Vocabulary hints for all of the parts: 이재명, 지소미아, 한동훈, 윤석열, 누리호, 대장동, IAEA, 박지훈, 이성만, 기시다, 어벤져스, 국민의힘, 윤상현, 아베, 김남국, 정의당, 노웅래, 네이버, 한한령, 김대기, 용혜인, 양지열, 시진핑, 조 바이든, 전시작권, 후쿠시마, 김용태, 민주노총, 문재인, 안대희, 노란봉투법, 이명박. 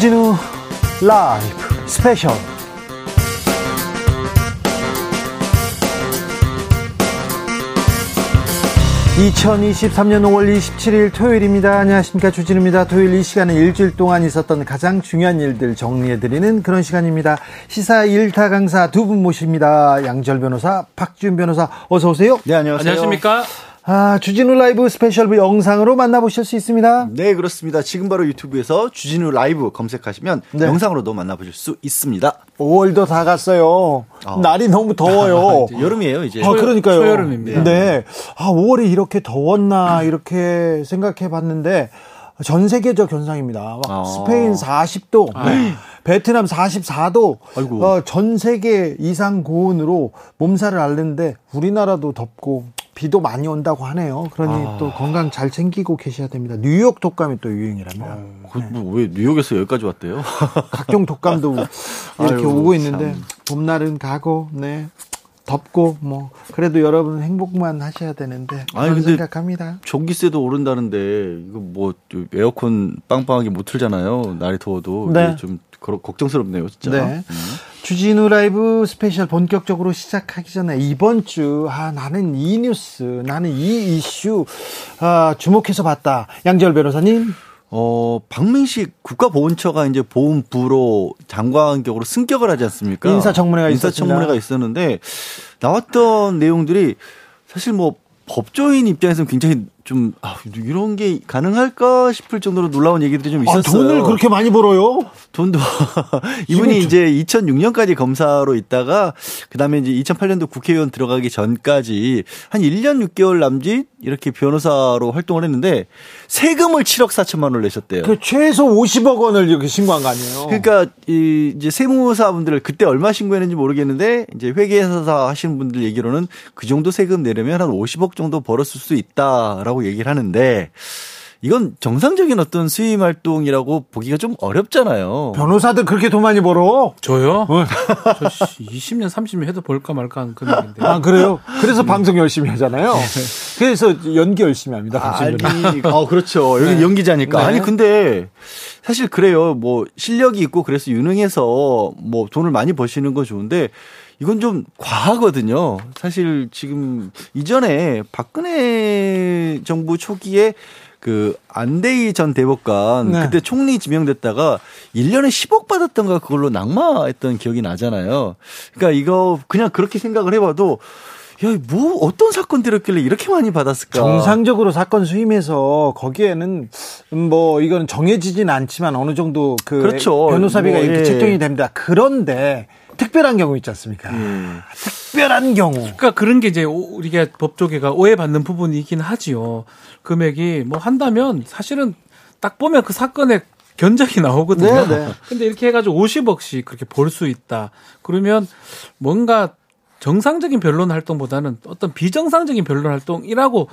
주진우 라이브 스페셜. (2023년 5월 27일) 토요일입니다. 안녕하십니까, 주진우입니다. 토요일 이 시간은 일주일 동안 있었던 가장 중요한 일들 정리해드리는 그런 시간입니다. 시사 일타 강사 두 분 모십니다. 양지열 변호사, 박지훈 변호사, 어서 오세요. 네, 안녕하세요. 안녕하십니까. 주진우 라이브 스페셜 V 영상으로 만나보실 수 있습니다. 네, 그렇습니다. 지금 바로 유튜브에서 주진우 라이브 검색하시면 네. 영상으로도 만나보실 수 있습니다. 5월도 다 갔어요. 날이 너무 더워요. 여름이에요, 이제. 그러니까요. 초여름입니다. 네. 5월이 이렇게 더웠나, 이렇게 생각해 봤는데, 전 세계적 현상입니다. 스페인 40도, 베트남 44도, 전 세계 이상 고온으로 몸살을 앓는데, 우리나라도 덥고, 비도 많이 온다고 하네요. 그러니 또 건강 잘 챙기고 계셔야 됩니다. 뉴욕 독감이 또 유행이랍니다. 왜 뉴욕에서 여기까지 왔대요? 각종 독감도 이렇게 오고 있는데 참. 봄날은 가고 덥고 그래도 여러분은 행복만 하셔야 되는데 그런 생각합니다. 전기세도 오른다는데 이거 에어컨 빵빵하게 못 틀잖아요. 날이 더워도 좀 걱정스럽네요, 진짜. 네. 주진우 라이브 스페셜 본격적으로 시작하기 전에 이번 주 나는 이 뉴스, 나는 이 이슈 주목해서 봤다. 양지열 변호사님. 박민식 국가보훈처가 이제 보훈부로 장관격으로 승격을 하지 않습니까? 인사청문회가 있었는데 나왔던 내용들이 사실 법조인 입장에서는 굉장히 좀 이런 게 가능할까 싶을 정도로 놀라운 얘기들이 좀 있었어요. 돈을 그렇게 많이 벌어요? 돈도 이분이 이제 2006년까지 검사로 있다가 그다음에 이제 2008년도 국회의원 들어가기 전까지 한 1년 6개월 남짓 이렇게 변호사로 활동을 했는데 세금을 7억 4천만 원을 내셨대요. 그 최소 50억 원을 이렇게 신고한 거 아니에요? 그러니까 이제 세무사분들 그때 얼마 신고했는지 모르겠는데 이제 회계사 하시는 분들 얘기로는 그 정도 세금 내려면 한 50억 정도 벌었을 수 있다라고 얘기를 하는데 이건 정상적인 어떤 수임 활동이라고 보기가 좀 어렵잖아요. 변호사들 그렇게 돈 많이 벌어? 저요? 저 20년 30년 해도 벌까 말까 하는 금액인데. 아, 그래요? 그래서 방송 열심히 하잖아요. 그래서 연기 열심히 합니다. 그렇죠. 여기 연기자니까. 아니 근데 사실 그래요. 실력이 있고 그래서 유능해서 돈을 많이 버시는 건 좋은데 이건 좀 과하거든요. 사실 지금 이전에 박근혜 정부 초기에 그 안대희 전 대법관 그때 총리 지명됐다가 1년에 10억 받았던가 그걸로 낙마했던 기억이 나잖아요. 그러니까 이거 그냥 그렇게 생각을 해봐도 어떤 사건들이었길래 이렇게 많이 받았을까? 정상적으로 사건 수임해서 거기에는 이건 정해지진 않지만 어느 정도 변호사비가 이렇게 책정이 됩니다. 그런데 특별한 경우 있지 않습니까? 특별한 경우. 그러니까 그런 게 이제 우리가 법조계가 오해받는 부분이 있긴 하지요. 금액이 한다면 사실은 딱 보면 그 사건의 견적이 나오거든요. 근데 이렇게 해가지고 50억씩 그렇게 벌 수 있다. 그러면 뭔가 정상적인 변론 활동보다는 어떤 비정상적인 변론 활동이라고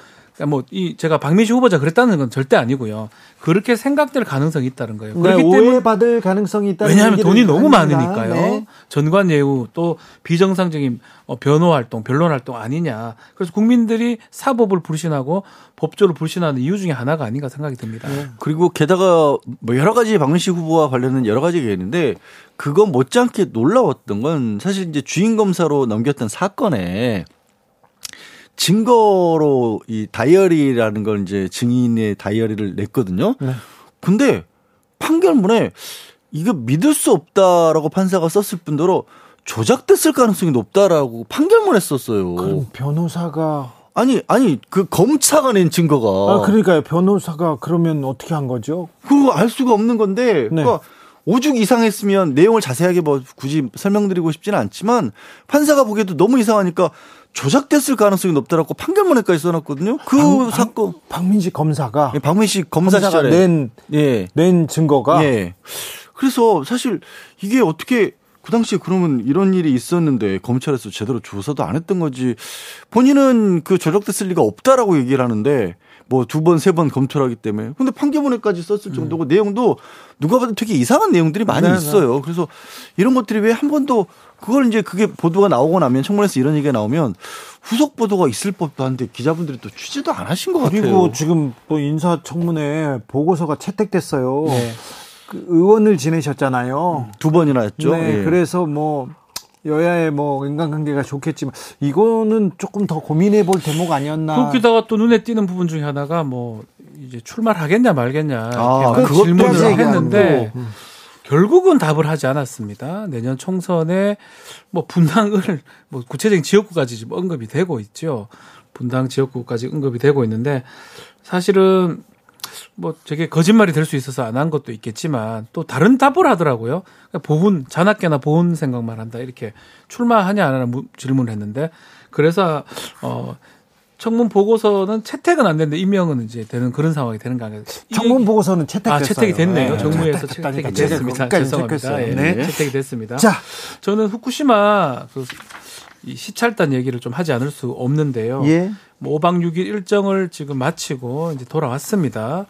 제가 박민식 후보자 그랬다는 건 절대 아니고요. 그렇게 생각될 가능성이 있다는 거예요. 그렇기 때문에 오해받을 가능성이 있다는 거예요. 왜냐하면 돈이 너무 많으니까요. 전관예우 또 비정상적인 변호 활동, 변론 활동 아니냐. 그래서 국민들이 사법을 불신하고 법조를 불신하는 이유 중에 하나가 아닌가 생각이 듭니다. 그리고 게다가 여러 가지 박민식 후보와 관련된 여러 가지가 있는데 그거 못지않게 놀라웠던 건 사실 이제 주인 검사로 넘겼던 사건에 증거로 이 다이어리라는 걸 이제 증인의 다이어리를 냈거든요. 근데 판결문에 이거 믿을 수 없다라고 판사가 썼을 뿐더러 조작됐을 가능성이 높다라고 판결문에 썼어요. 그럼 변호사가 아니 그 검사가 낸 증거가 그러니까요. 변호사가 그러면 어떻게 한 거죠? 그거 알 수가 없는 건데. 그러니까 오죽 이상했으면 내용을 자세하게 굳이 설명드리고 싶지는 않지만 판사가 보기에도 너무 이상하니까 조작됐을 가능성이 높다라고 판결문에까지 써놨거든요. 사건 박민식 검사가 박민식 검사가 낸 증거가 그래서 사실 이게 어떻게 그 당시에 그러면 이런 일이 있었는데 검찰에서 제대로 조사도 안 했던 거지 본인은 그 조작됐을 리가 없다라고 얘기를 하는데 2번, 3번 검토하기 때문에. 근데 판결문에까지 썼을 정도고 내용도 누가 봐도 되게 이상한 내용들이 많이 있어요. 그래서 이런 것들이 왜 한 번도 그걸 이제 그게 보도가 나오고 나면 청문회에서 이런 얘기가 나오면 후속 보도가 있을 법도 한데 기자분들이 또 취재도 안 하신 것 같아요. 그리고 지금 인사청문회 보고서가 채택됐어요. 그 의원을 지내셨잖아요. 두 번이나 했죠. 네, 예. 그래서 뭐 여야의 뭐 인간관계가 좋겠지만 이거는 조금 더 고민해 볼 대목 아니었나. 거기다가 또 눈에 띄는 부분 중에 하나가 뭐 이제 출마를 하겠냐 말겠냐 질문을 했는데 결국은 답을 하지 않았습니다. 내년 총선에 뭐 분당을 뭐 구체적인 지역구까지 지금 언급이 되고 있죠. 분당 지역구까지 언급이 되고 있는데 사실은 뭐 되게 거짓말이 될 수 있어서 안 한 것도 있겠지만 또 다른 답을 하더라고요. 보훈 자나깨나 보훈 생각만 한다 이렇게 출마하냐 안 하냐 질문을 했는데 그래서 청문 보고서는 채택은 안 되는데 임명은 이제 되는 그런 상황이 되는 거 아니에요? 청문 보고서는 채택됐어요. 아, 채택이 됐네요. 네. 정부에서 채택이 됐습니다. 죄송합니다. 네. 네. 채택이 됐습니다. 자, 저는 후쿠시마 이 시찰단 얘기를 좀 하지 않을 수 없는데요. 예. 뭐 5박 6일 일정을 지금 마치고 이제 돌아왔습니다.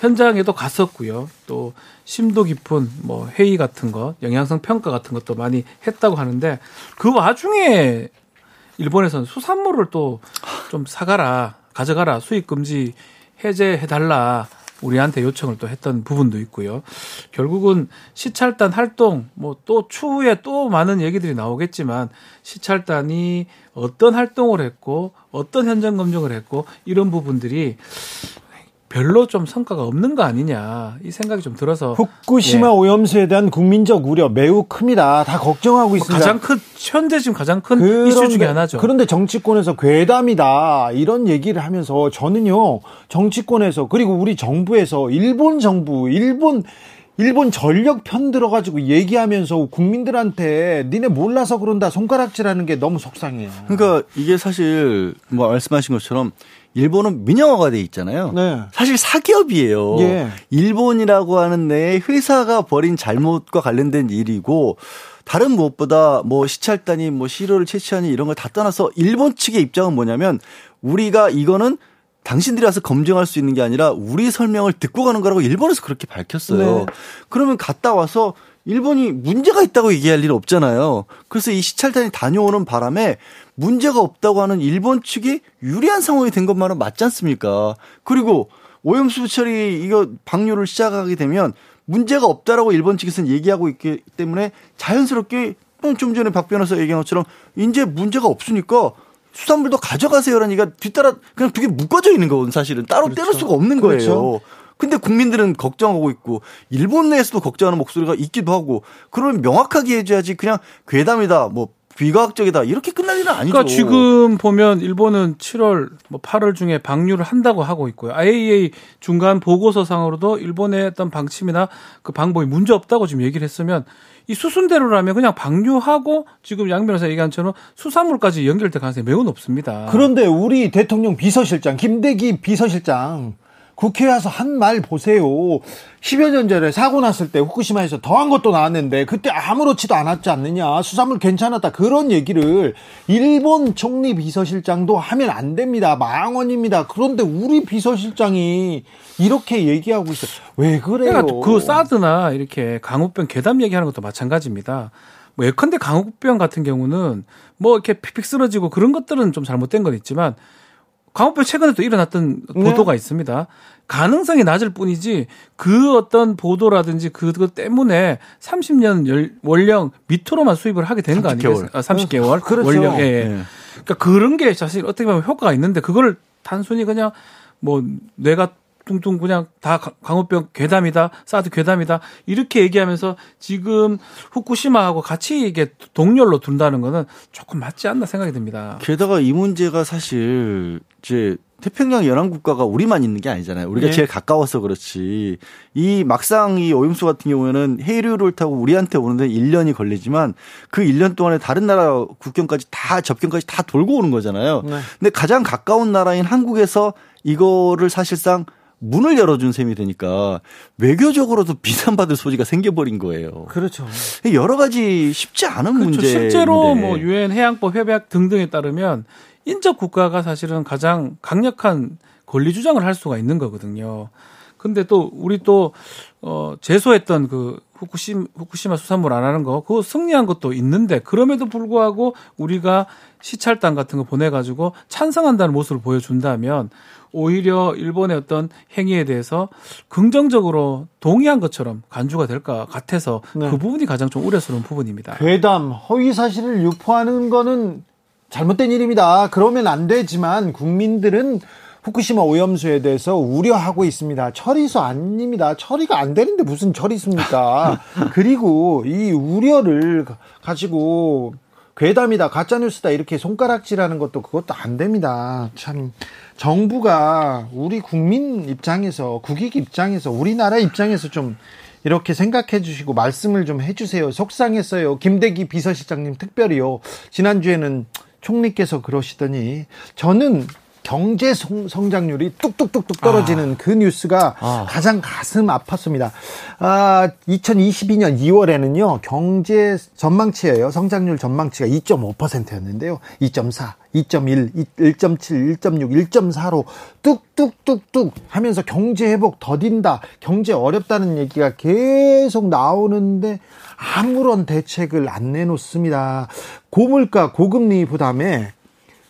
현장에도 갔었고요. 또 심도 깊은 뭐 회의 같은 것, 영향성 평가 같은 것도 많이 했다고 하는데 그 와중에 일본에서는 수산물을 또 좀 사가라, 가져가라, 수입 금지 해제해달라. 우리한테 요청을 또 했던 부분도 있고요. 결국은 시찰단 활동, 뭐 또 추후에 또 많은 얘기들이 나오겠지만 시찰단이 어떤 활동을 했고 어떤 현장 검증을 했고 이런 부분들이 별로 좀 성과가 없는 거 아니냐 이 생각이 좀 들어서 후쿠시마 예. 오염수에 대한 국민적 우려 매우 큽니다. 다 걱정하고 있습니다. 가장 큰 현재 지금 가장 큰 이슈 중에 하나죠. 그런데 정치권에서 괴담이다 이런 얘기를 하면서 저는요 정치권에서 그리고 우리 정부에서 일본 정부 일본 전력 편들어가지고 얘기하면서 국민들한테 니네 몰라서 그런다 손가락질하는 게 너무 속상해요. 그러니까 이게 사실 뭐 말씀하신 것처럼 일본은 민영화가 돼 있잖아요. 네. 사실 사기업이에요. 예. 일본이라고 하는 내 회사가 벌인 잘못과 관련된 일이고 다른 무엇보다 뭐 시찰단이 뭐 시료를 채취하니 이런 걸 다 떠나서 일본 측의 입장은 뭐냐면 우리가 이거는 당신들이 와서 검증할 수 있는 게 아니라 우리 설명을 듣고 가는 거라고 일본에서 그렇게 밝혔어요. 네. 그러면 갔다 와서 일본이 문제가 있다고 얘기할 일 없잖아요. 그래서 이 시찰단이 다녀오는 바람에 문제가 없다고 하는 일본 측이 유리한 상황이 된 것만은 맞지 않습니까? 그리고 오염수 처리 이거 방류를 시작하게 되면 문제가 없다라고 일본 측에서는 얘기하고 있기 때문에 자연스럽게 좀 전에 박 변호사 얘기한 것처럼 이제 문제가 없으니까 수산물도 가져가세요라는 얘기가 뒤따라 그냥 두 개 묶어져 있는 건 사실은 따로 그렇죠. 떼놓을 수가 없는 거예요. 그렇죠. 근데 국민들은 걱정하고 있고 일본 내에서도 걱정하는 목소리가 있기도 하고 그러면 명확하게 해줘야지 그냥 괴담이다 뭐 비과학적이다 이렇게 끝날 일은 아니죠. 그러니까 지금 보면 일본은 7월 뭐 8월 중에 방류를 한다고 하고 있고요. IAEA 중간 보고서상으로도 일본의 어떤 방침이나 그 방법이 문제 없다고 지금 얘기를 했으면 이 수순대로라면 그냥 방류하고 지금 양 변호사 얘기한 처럼 수산물까지 연결될 가능성이 매우 높습니다. 그런데 우리 대통령 비서실장 김대기 비서실장 국회에 와서 한 말 보세요. 10여 년 전에 사고 났을 때 후쿠시마에서 더한 것도 나왔는데 그때 아무렇지도 않았지 않느냐. 수산물 괜찮았다. 그런 얘기를 일본 총리 비서실장도 하면 안 됩니다. 망언입니다. 그런데 우리 비서실장이 이렇게 얘기하고 있어요. 왜 그래요? 그러니까 그 사드나 이렇게 강우병 괴담 얘기하는 것도 마찬가지입니다. 뭐 예컨대 강우병 같은 경우는 뭐 이렇게 픽픽 쓰러지고 그런 것들은 좀 잘못된 건 있지만 강우병 최근에 또 일어났던 보도가 있습니다. 가능성이 낮을 뿐이지 그 어떤 보도라든지 그것 때문에 30년 월령 밑으로만 수입을 하게 되는 거 아니겠어요? 30개월 그렇죠. 월령. 예, 예. 네. 그러니까 그런 게 사실 어떻게 보면 효과가 있는데 그걸 단순히 그냥 뭐 뇌가 퉁퉁 그냥 다 강우병 괴담이다, 사드 괴담이다 이렇게 얘기하면서 지금 후쿠시마하고 같이 이게 동렬로 둔다는 거는 조금 맞지 않나 생각이 듭니다. 게다가 이 문제가 사실 이제 태평양 연안 국가가 우리만 있는 게 아니잖아요. 우리가 네. 제일 가까워서 그렇지. 이 막상 이 오염수 같은 경우에는 해류를 타고 우리한테 오는데 1년이 걸리지만 그 1년 동안에 다른 나라 국경까지 다 접경까지 다 돌고 오는 거잖아요. 네. 근데 가장 가까운 나라인 한국에서 이거를 사실상 문을 열어준 셈이 되니까 외교적으로도 비난받을 소지가 생겨버린 거예요. 그렇죠. 여러 가지 쉽지 않은 그렇죠. 문제인데. 실제로 뭐 유엔 해양법 협약 등등에 따르면 인접 국가가 사실은 가장 강력한 권리 주장을 할 수가 있는 거거든요. 근데 또 우리 또 제소했던 그 후쿠시마 수산물 안 하는 거 그거 승리한 것도 있는데 그럼에도 불구하고 우리가 시찰단 같은 거 보내가지고 찬성한다는 모습을 보여준다면 오히려 일본의 어떤 행위에 대해서 긍정적으로 동의한 것처럼 간주가 될 것 같아서 네. 그 부분이 가장 좀 우려스러운 부분입니다. 괴담, 허위사실을 유포하는 거는 잘못된 일입니다. 그러면 안 되지만 국민들은 후쿠시마 오염수에 대해서 우려하고 있습니다. 처리소 아닙니다. 처리가 안 되는데 무슨 처리수입니까? 그리고 이 우려를 가지고 괴담이다, 가짜뉴스다 이렇게 손가락질하는 것도 그것도 안 됩니다. 참 정부가 우리 국민 입장에서, 국익 입장에서, 우리나라 입장에서 좀 이렇게 생각해 주시고 말씀을 좀 해주세요. 속상했어요. 김대기 비서실장님 특별히요. 지난주에는 총리께서 그러시더니 저는 경제 성장률이 뚝뚝뚝뚝 떨어지는 그 뉴스가 가장 가슴 아팠습니다. 2022년 2월에는요. 경제 전망치예요. 성장률 전망치가 2.5%였는데요. 2.4, 2.1, 1.7, 1.6, 1.4로 뚝뚝뚝뚝 하면서 경제 회복 더딘다, 경제 어렵다는 얘기가 계속 나오는데 아무런 대책을 안 내놓습니다. 고물가, 고금리 부담에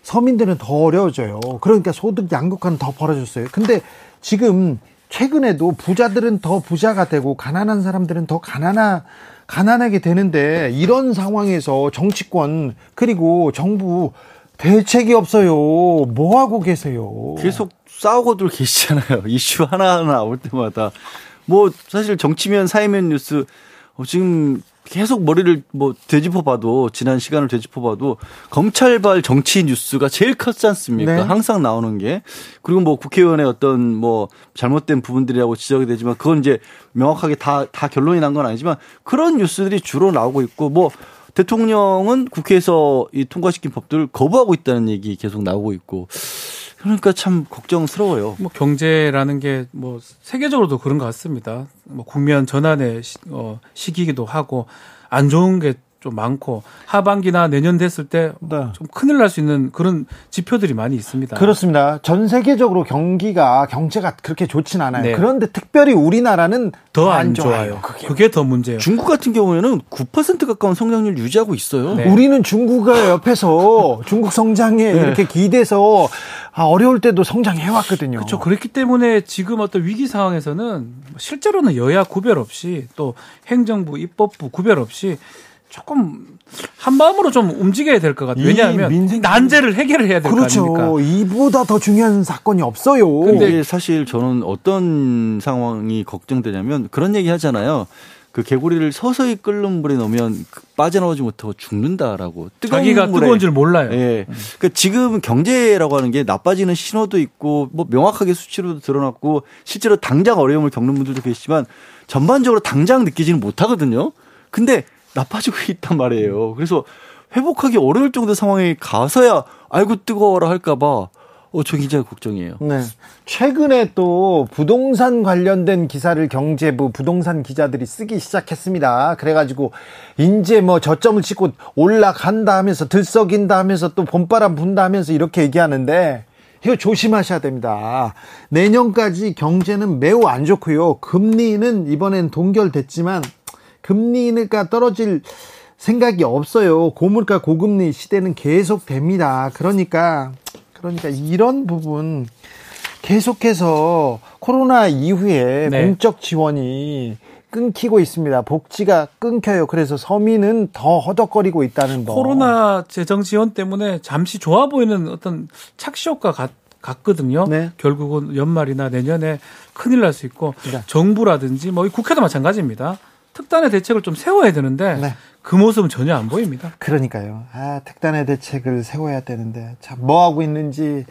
서민들은 더 어려워져요. 그러니까 소득 양극화는 더 벌어졌어요. 근데 지금 최근에도 부자들은 더 부자가 되고 가난한 사람들은 더 가난하게 되는데 이런 상황에서 정치권 그리고 정부 대책이 없어요. 뭐 하고 계세요? 계속 싸우고들 계시잖아요. 이슈 하나하나 나올 때마다. 뭐 사실 정치면 사회면 뉴스 지금 계속 머리를 되짚어봐도 지난 시간을 되짚어봐도 검찰발 정치 뉴스가 제일 컸지 않습니까? 네. 항상 나오는 게. 그리고 국회의원의 어떤 잘못된 부분들이라고 지적이 되지만 그건 이제 명확하게 다 결론이 난 건 아니지만 그런 뉴스들이 주로 나오고 있고 대통령은 국회에서 이 통과시킨 법들을 거부하고 있다는 얘기 계속 나오고 있고. 그러니까 참 걱정스러워요. 경제라는 게 세계적으로도 그런 것 같습니다. 국면 전환의 시기이기도 하고 안 좋은 게 좀 많고 하반기나 내년 됐을 때 좀 큰일 날 수 있는 그런 지표들이 많이 있습니다. 그렇습니다. 전 세계적으로 경제가 그렇게 좋진 않아요. 네. 그런데 특별히 우리나라는 더 안 좋아요. 그게 더 문제예요. 중국 같은 경우에는 9% 가까운 성장률 유지하고 있어요. 네. 우리는 중국과 옆에서 중국 성장에 네. 이렇게 기대서 어려울 때도 성장해왔거든요. 그렇죠. 그렇기 때문에 지금 어떤 위기 상황에서는 실제로는 여야 구별 없이 또 행정부, 입법부 구별 없이 조금 한마음으로 좀 움직여야 될 것 같아요. 왜냐하면 난제를 해결을 해야 될 거 아닙니까? 그렇죠. 이보다 더 중요한 사건이 없어요. 근데 사실 저는 어떤 상황이 걱정되냐면 그런 얘기 하잖아요. 그 개구리를 서서히 끓는 물에 넣으면 빠져나오지 못하고 죽는다라고. 자기가 뜨거운 줄 몰라요. 예. 그러니까 지금 경제라고 하는 게 나빠지는 신호도 있고 명확하게 수치로도 드러났고 실제로 당장 어려움을 겪는 분들도 계시지만 전반적으로 당장 느끼지는 못하거든요. 근데 나빠지고 있단 말이에요. 그래서 회복하기 어려울 정도 상황에 가서야 아이고 뜨거워라 할까 봐 저 굉장히 걱정이에요. 네. 최근에 또 부동산 관련된 기사를 경제부 부동산 기자들이 쓰기 시작했습니다. 그래가지고 이제 저점을 찍고 올라간다 하면서 들썩인다 하면서 또 봄바람 분다 하면서 이렇게 얘기하는데 이거 조심하셔야 됩니다. 내년까지 경제는 매우 안 좋고요. 금리는 이번엔 동결됐지만 금리가 떨어질 생각이 없어요. 고물가 고금리 시대는 계속 됩니다. 그러니까 이런 부분 계속해서 코로나 이후에 네. 공적 지원이 끊기고 있습니다. 복지가 끊겨요. 그래서 서민은 더 허덕거리고 있다는 거. 코로나 재정 지원 때문에 잠시 좋아 보이는 어떤 착시효과 같거든요. 네. 결국은 연말이나 내년에 큰일 날 수 있고 그러니까. 정부라든지 이 국회도 마찬가지입니다. 특단의 대책을 좀 세워야 되는데 네. 그 모습은 전혀 안 보입니다. 그러니까요. 특단의 대책을 세워야 되는데 참 뭐하고 있는지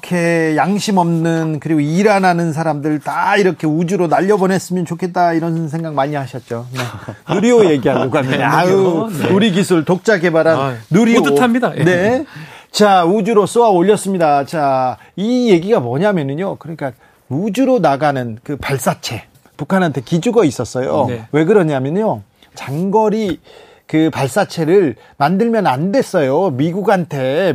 이렇게 양심 없는 그리고 일 안 하는 사람들 다 이렇게 우주로 날려보냈으면 좋겠다 이런 생각 많이 하셨죠. 네. 누리호 얘기하려고 합니다. 아유, 네. 우리 기술 독자 개발한 누리호. 뿌듯합니다. 예. 네. 자, 우주로 쏘아 올렸습니다. 자, 이 얘기가 뭐냐면요. 그러니까 우주로 나가는 그 발사체. 북한한테 기죽어 있었어요. 네. 왜 그러냐면요. 장거리 그 발사체를 만들면 안 됐어요. 미국한테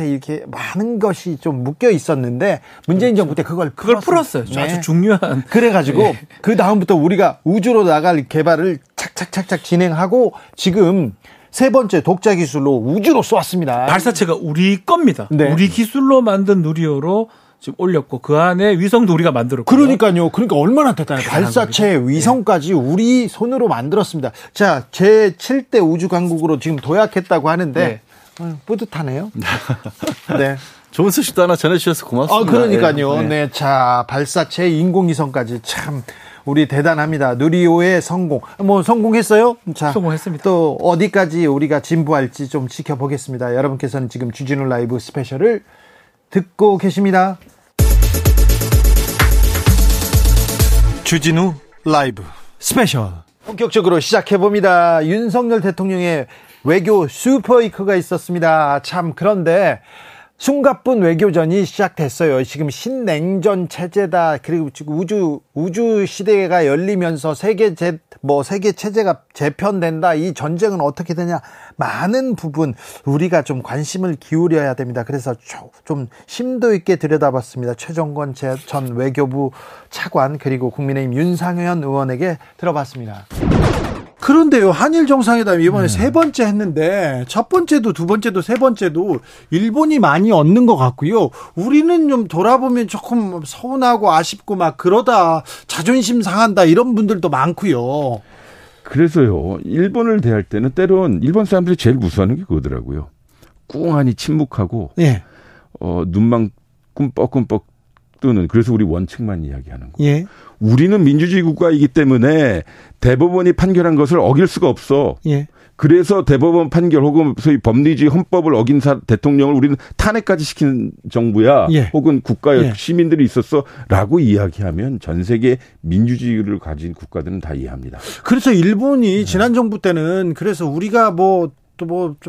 이렇게 많은 것이 좀 묶여 있었는데 문재인 정부 때 그걸 풀었어요. 네. 아주 중요한. 그래가지고 네. 그 다음부터 우리가 우주로 나갈 개발을 착착착착 진행하고 지금 세 번째 독자 기술로 우주로 쏘았습니다. 발사체가 우리 겁니다. 네. 우리 기술로 만든 누리호로 지금 올렸고 그 안에 위성도 우리가 만들었고. 그러니까요. 그러니까 얼마나 대단해요. 발사체 겁니다. 위성까지 네. 우리 손으로 만들었습니다. 자, 제7대 우주강국으로 지금 도약했다고 하는데 네. 뿌듯하네요. 네. 좋은 소식도 하나 전해주셔서 고맙습니다. 그러니까요. 네. 네. 자, 발사체 인공위성까지 참 우리 대단합니다. 누리호의 성공. 성공했어요? 자, 성공했습니다. 또 어디까지 우리가 진부할지 좀 지켜보겠습니다. 여러분께서는 지금 주진우 라이브 스페셜을 듣고 계십니다. 주진우 라이브 스페셜 본격적으로 시작해봅니다. 윤석열 대통령의 외교 슈퍼위크가 있었습니다. 참 그런데 숨가쁜 외교전이 시작됐어요. 지금 신냉전 체제다. 그리고 지금 우주 시대가 열리면서 세계 체제가 재편된다. 이 전쟁은 어떻게 되냐? 많은 부분 우리가 좀 관심을 기울여야 됩니다. 그래서 좀 심도 있게 들여다봤습니다. 최종건 전 외교부 차관 그리고 국민의힘 윤상현 의원에게 들어봤습니다. 그런데요, 한일 정상회담 이번에 세 번째 했는데 첫 번째도 두 번째도 세 번째도 일본이 많이 얻는 것 같고요. 우리는 좀 돌아보면 조금 서운하고 아쉽고 막 그러다 자존심 상한다 이런 분들도 많고요. 그래서요, 일본을 대할 때는 때론 일본 사람들이 제일 무서워하는 게 그거더라고요. 꽁하니 침묵하고 예. 눈만 꿈뻑꿈뻑 뜨는, 그래서 우리 원칙만 이야기하는 거예요. 예. 우리는 민주주의 국가이기 때문에 대법원이 판결한 것을 어길 수가 없어. 예. 그래서 대법원 판결 혹은 소위 법리주의 헌법을 어긴 대통령을 우리는 탄핵까지 시킨 정부야. 예. 혹은 국가의 예. 시민들이 있었어 라고 이야기하면 전 세계 민주주의를 가진 국가들은 다 이해합니다. 그래서 일본이 지난 정부 때는 그래서 우리가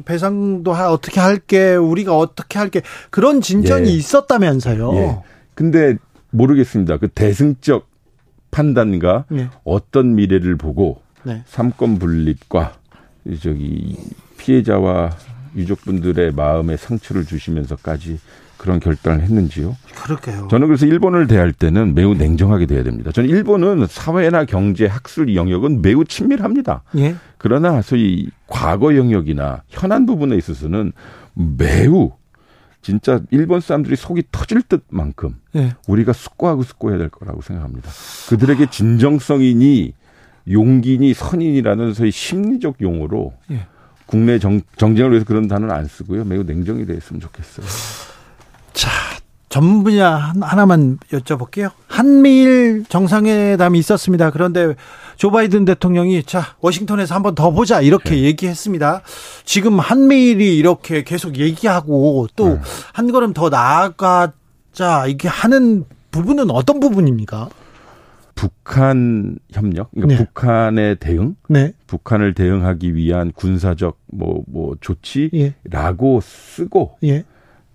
배상도 어떻게 할게, 우리가 어떻게 할게, 그런 진전이 예. 있었다면서요. 예. 근데 모르겠습니다. 그 대승적 판단과 네. 어떤 미래를 보고 네. 삼권 분립과 피해자와 유족분들의 마음에 상처를 주시면서까지 그런 결단을 했는지요. 그럴게요. 저는 그래서 일본을 대할 때는 매우 냉정하게 대해야 됩니다. 저는 일본은 사회나 경제, 학술 영역은 매우 친밀합니다. 예. 그러나 소위 과거 영역이나 현안 부분에 있어서는 매우 진짜 일본 사람들이 속이 터질 듯만큼 예. 우리가 숙고해야 될 거라고 생각합니다. 그들에게 진정성이니 용기니 선인이라는 소위 심리적 용어로 예. 국내 정쟁을 위해서 그런 단어는 안 쓰고요. 매우 냉정히 대했으면 좋겠어요. 자, 전 분야 하나만 여쭤볼게요. 한미일 정상회담이 있었습니다. 그런데 조 바이든 대통령이 워싱턴에서 한 번 더 보자 이렇게 네. 얘기했습니다. 지금 한미일이 이렇게 계속 얘기하고 또 한 걸음 더 나아가자 이게 하는 부분은 어떤 부분입니까? 북한 협력, 그러니까 네. 북한의 대응, 네. 북한을 대응하기 위한 군사적 조치라고 예. 쓰고 예.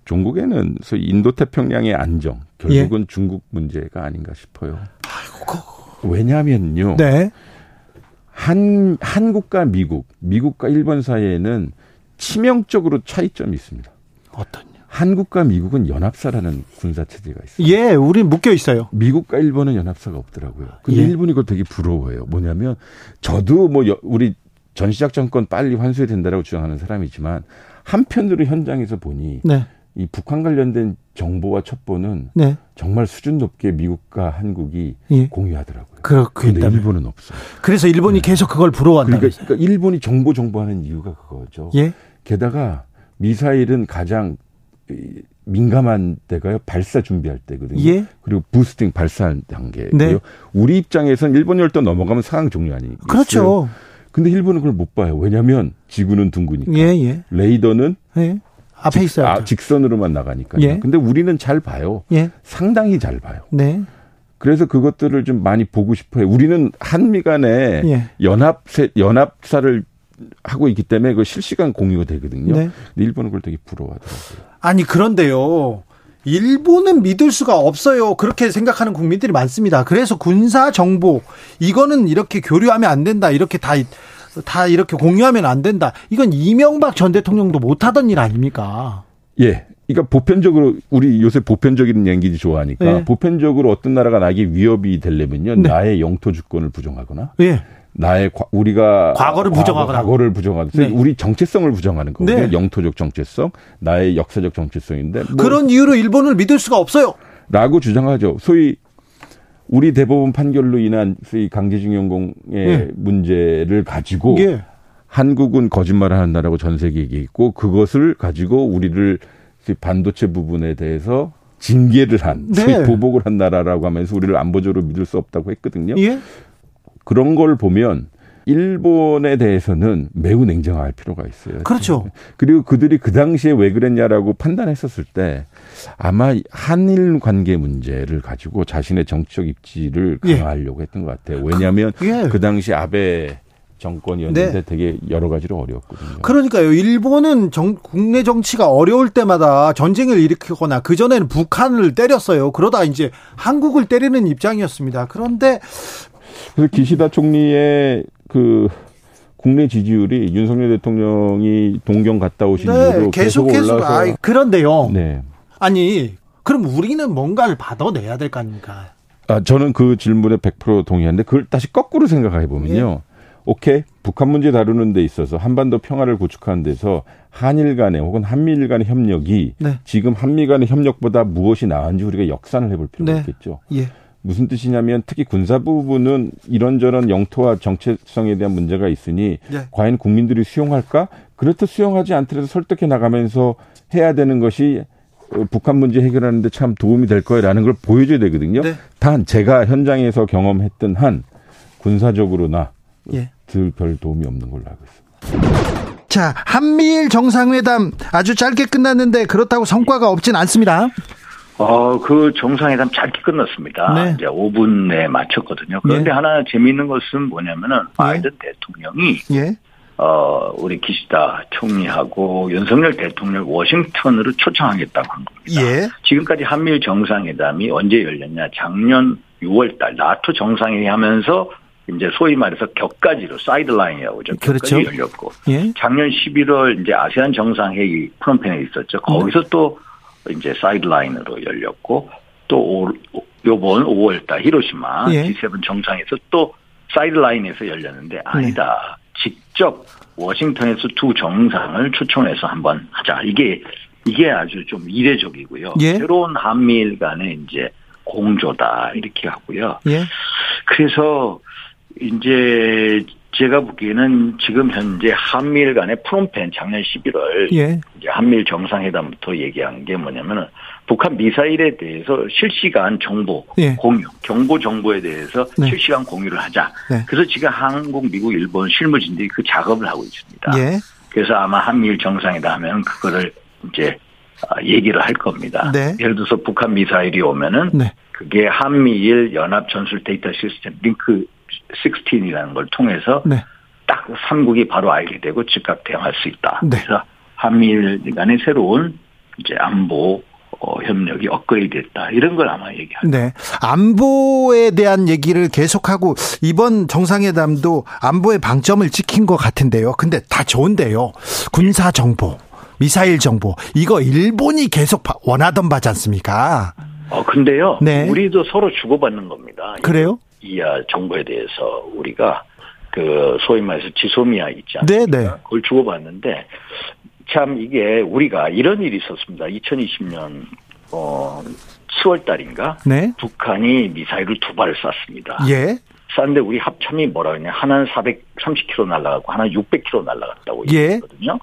중국에는 소위 인도태평양의 안정, 결국은 예. 중국 문제가 아닌가 싶어요. 왜냐하면요. 네. 한국과 미국과 일본 사이에는 치명적으로 차이점이 있습니다. 어떤요? 한국과 미국은 연합사라는 군사체제가 있어요. 예, 우린 묶여 있어요. 미국과 일본은 연합사가 없더라고요. 근데 예. 일본이 그걸 되게 부러워해요. 뭐냐면 저도 우리 전시작 정권 빨리 환수해야 된다라고 주장하는 사람이지만 한편으로 현장에서 보니 네. 이 북한 관련된 정보와 첩보는 네. 정말 수준 높게 미국과 한국이 예. 공유하더라고요. 그런데 일본은 없어요. 그래서 일본이 네. 계속 그걸 부러워한다면서요. 그러니까 일본이 정보하는 이유가 그거죠. 예? 게다가 미사일은 가장 민감한 때가요. 발사 준비할 때거든요. 예? 그리고 부스팅 발사할 단계고요. 네. 우리 입장에서는 일본 열도 넘어가면 상황 종료 아니겠어요. 그렇죠. 근데 일본은 그걸 못 봐요. 왜냐하면 지구는 둥그니까. 예. 레이더는 예. 앞에 있어요. 직선으로만 나가니까요. 예. 근데 우리는 잘 봐요. 예. 상당히 잘 봐요. 네. 그래서 그것들을 좀 많이 보고 싶어요. 우리는 한미 간에 예. 연합사를 하고 있기 때문에 그 실시간 공유가 되거든요. 네. 근데 일본은 그걸 되게 부러워하더라고요. 아니 그런데요. 일본은 믿을 수가 없어요. 그렇게 생각하는 국민들이 많습니다. 그래서 군사 정보 이거는 이렇게 교류하면 안 된다. 이렇게 다 다 이렇게 공유하면 안 된다. 이건 이명박 전 대통령도 못하던 일 아닙니까? 예. 그러니까 보편적으로 우리 요새 보편적인 얘기를 좋아하니까 예. 보편적으로 어떤 나라가 나에게 위협이 되려면요. 네. 나의 영토 주권을 부정하거나 예. 나의 우리가 과거를 부정하거나 과거를 부정하는 네. 우리 정체성을 부정하는 거거든요. 네. 영토적 정체성, 나의 역사적 정체성인데 뭐 그런 이유로 일본을 믿을 수가 없어요. 라고 주장하죠. 소위 우리 대법원 판결로 인한 소위 강제징용공의 네. 문제를 가지고 네. 한국은 거짓말을 하는 나라고 전 세계에 있고 그것을 가지고 우리를 반도체 부분에 대해서 징계를 한 소위 네. 보복을 한 나라라고 하면서 우리를 안보적으로 믿을 수 없다고 했거든요. 네. 그런 걸 보면 일본에 대해서는 매우 냉정할 필요가 있어요. 그렇죠. 그리고 그들이 그 당시에 왜 그랬냐라고 판단했었을 때 아마 한일 관계 문제를 가지고 자신의 정치적 입지를 강화하려고 예. 했던 것 같아요. 왜냐하면 예. 그 당시 아베 정권이었는데 네. 되게 여러 가지로 어려웠거든요. 그러니까요. 일본은 국내 정치가 어려울 때마다 전쟁을 일으키거나 그전에는 북한을 때렸어요. 그러다 이제 한국을 때리는 입장이었습니다. 그런데 그래서 기시다 총리의 그 국내 지지율이 윤석열 대통령이 동경 갔다 오신 네, 이후로 계속 올라서 그런데요. 네. 아니 그럼 우리는 뭔가를 받아내야 될 거 아닙니까? 아 저는 그 질문에 100% 동의하는데 그걸 다시 거꾸로 생각해 보면요. 예. 오케이 북한 문제 다루는 데 있어서 한반도 평화를 구축하는 데서 한일 간의 혹은 한미일 간의 협력이 네. 지금 한미 간의 협력보다 무엇이 나은지 우리가 역산을 해볼 필요가 네. 있겠죠. 예. 무슨 뜻이냐면 특히 군사 부분은 이런저런 영토와 정체성에 대한 문제가 있으니 네. 과연 국민들이 수용할까? 그렇다 수용하지 않더라도 설득해 나가면서 해야 되는 것이 북한 문제 해결하는 데 참 도움이 될 거라는 걸 보여줘야 되거든요. 네. 단 제가 현장에서 경험했던 한 군사적으로나 네. 별 도움이 없는 걸로 알고 있습니다. 자, 한미일 정상회담 아주 짧게 끝났는데 그렇다고 성과가 없진 않습니다. 그 정상회담 짧게 끝났습니다. 네. 이제 5분에 마쳤거든요. 그런데 네. 하나 재미있는 것은 뭐냐면은 바이든 네. 대통령이 네. 우리 기시다 총리하고 윤석열 대통령을 워싱턴으로 초청하겠다고 한 겁니다. 예. 지금까지 한미일 정상회담이 언제 열렸냐? 작년 6월달 나토 정상회의 하면서 이제 소위 말해서 격가지로 사이드라인이라고 하죠. 격가지 그렇죠. 열렸고 예. 작년 11월 이제 아세안 정상회의 프놈펜에 있었죠. 거기서 또 이제 사이드라인으로 열렸고 또 요번 5월달 히로시마 예. G7 정상에서 또 사이드라인에서 열렸는데 아니다. 네. 직접 워싱턴에서 두 정상을 초청해서 한번 하자. 이게 아주 좀 이례적이고요. 예. 새로운 한미일 간의 이제 공조다 이렇게 하고요. 예. 그래서 이제 제가 보기에는 지금 현재 한미일 간의 프롬펜 작년 11월 예. 이제 한미일 정상회담부터 얘기한 게 뭐냐면은 북한 미사일에 대해서 실시간 정보 예. 공유, 경보 정보에 대해서 네. 실시간 공유를 하자. 네. 그래서 지금 한국, 미국, 일본 실무진들이 그 작업을 하고 있습니다. 예. 그래서 아마 한미일 정상회담하면 그거를 이제 얘기를 할 겁니다. 네. 예를 들어서 북한 미사일이 오면은 네. 그게 한미일 연합 전술 데이터 시스템 링크 16이라는 걸 통해서 네. 딱 3국이 바로 알게 되고 즉각 대응할 수 있다. 네. 그래서 한미일 간의 새로운 이제 안보 협력이 업그레이드됐다. 이런 걸 아마 얘기하죠. 네. 안보에 대한 얘기를 계속하고 이번 정상회담도 안보의 방점을 찍힌 것 같은데요. 근데 다 좋은데요. 군사 정보, 미사일 정보 이거 일본이 계속 원하던 바지 않습니까? 근데요. 네. 우리도 서로 주고받는 겁니다. 그래요? 이야 정보에 대해서 우리가 그 소위 말해서 지소미아 있지 않습니까? 네네. 그걸 주고받는데 참 이게 우리가 이런 일이 있었습니다. 2020년 10월달인가 네. 북한이 미사일을 2발을 쐈습니다. 예. 쐈는데 우리 합참이 뭐라 그러냐 하나는 430km 날아갔고 하나는 600km 날아갔다고 얘기했거든요. 예.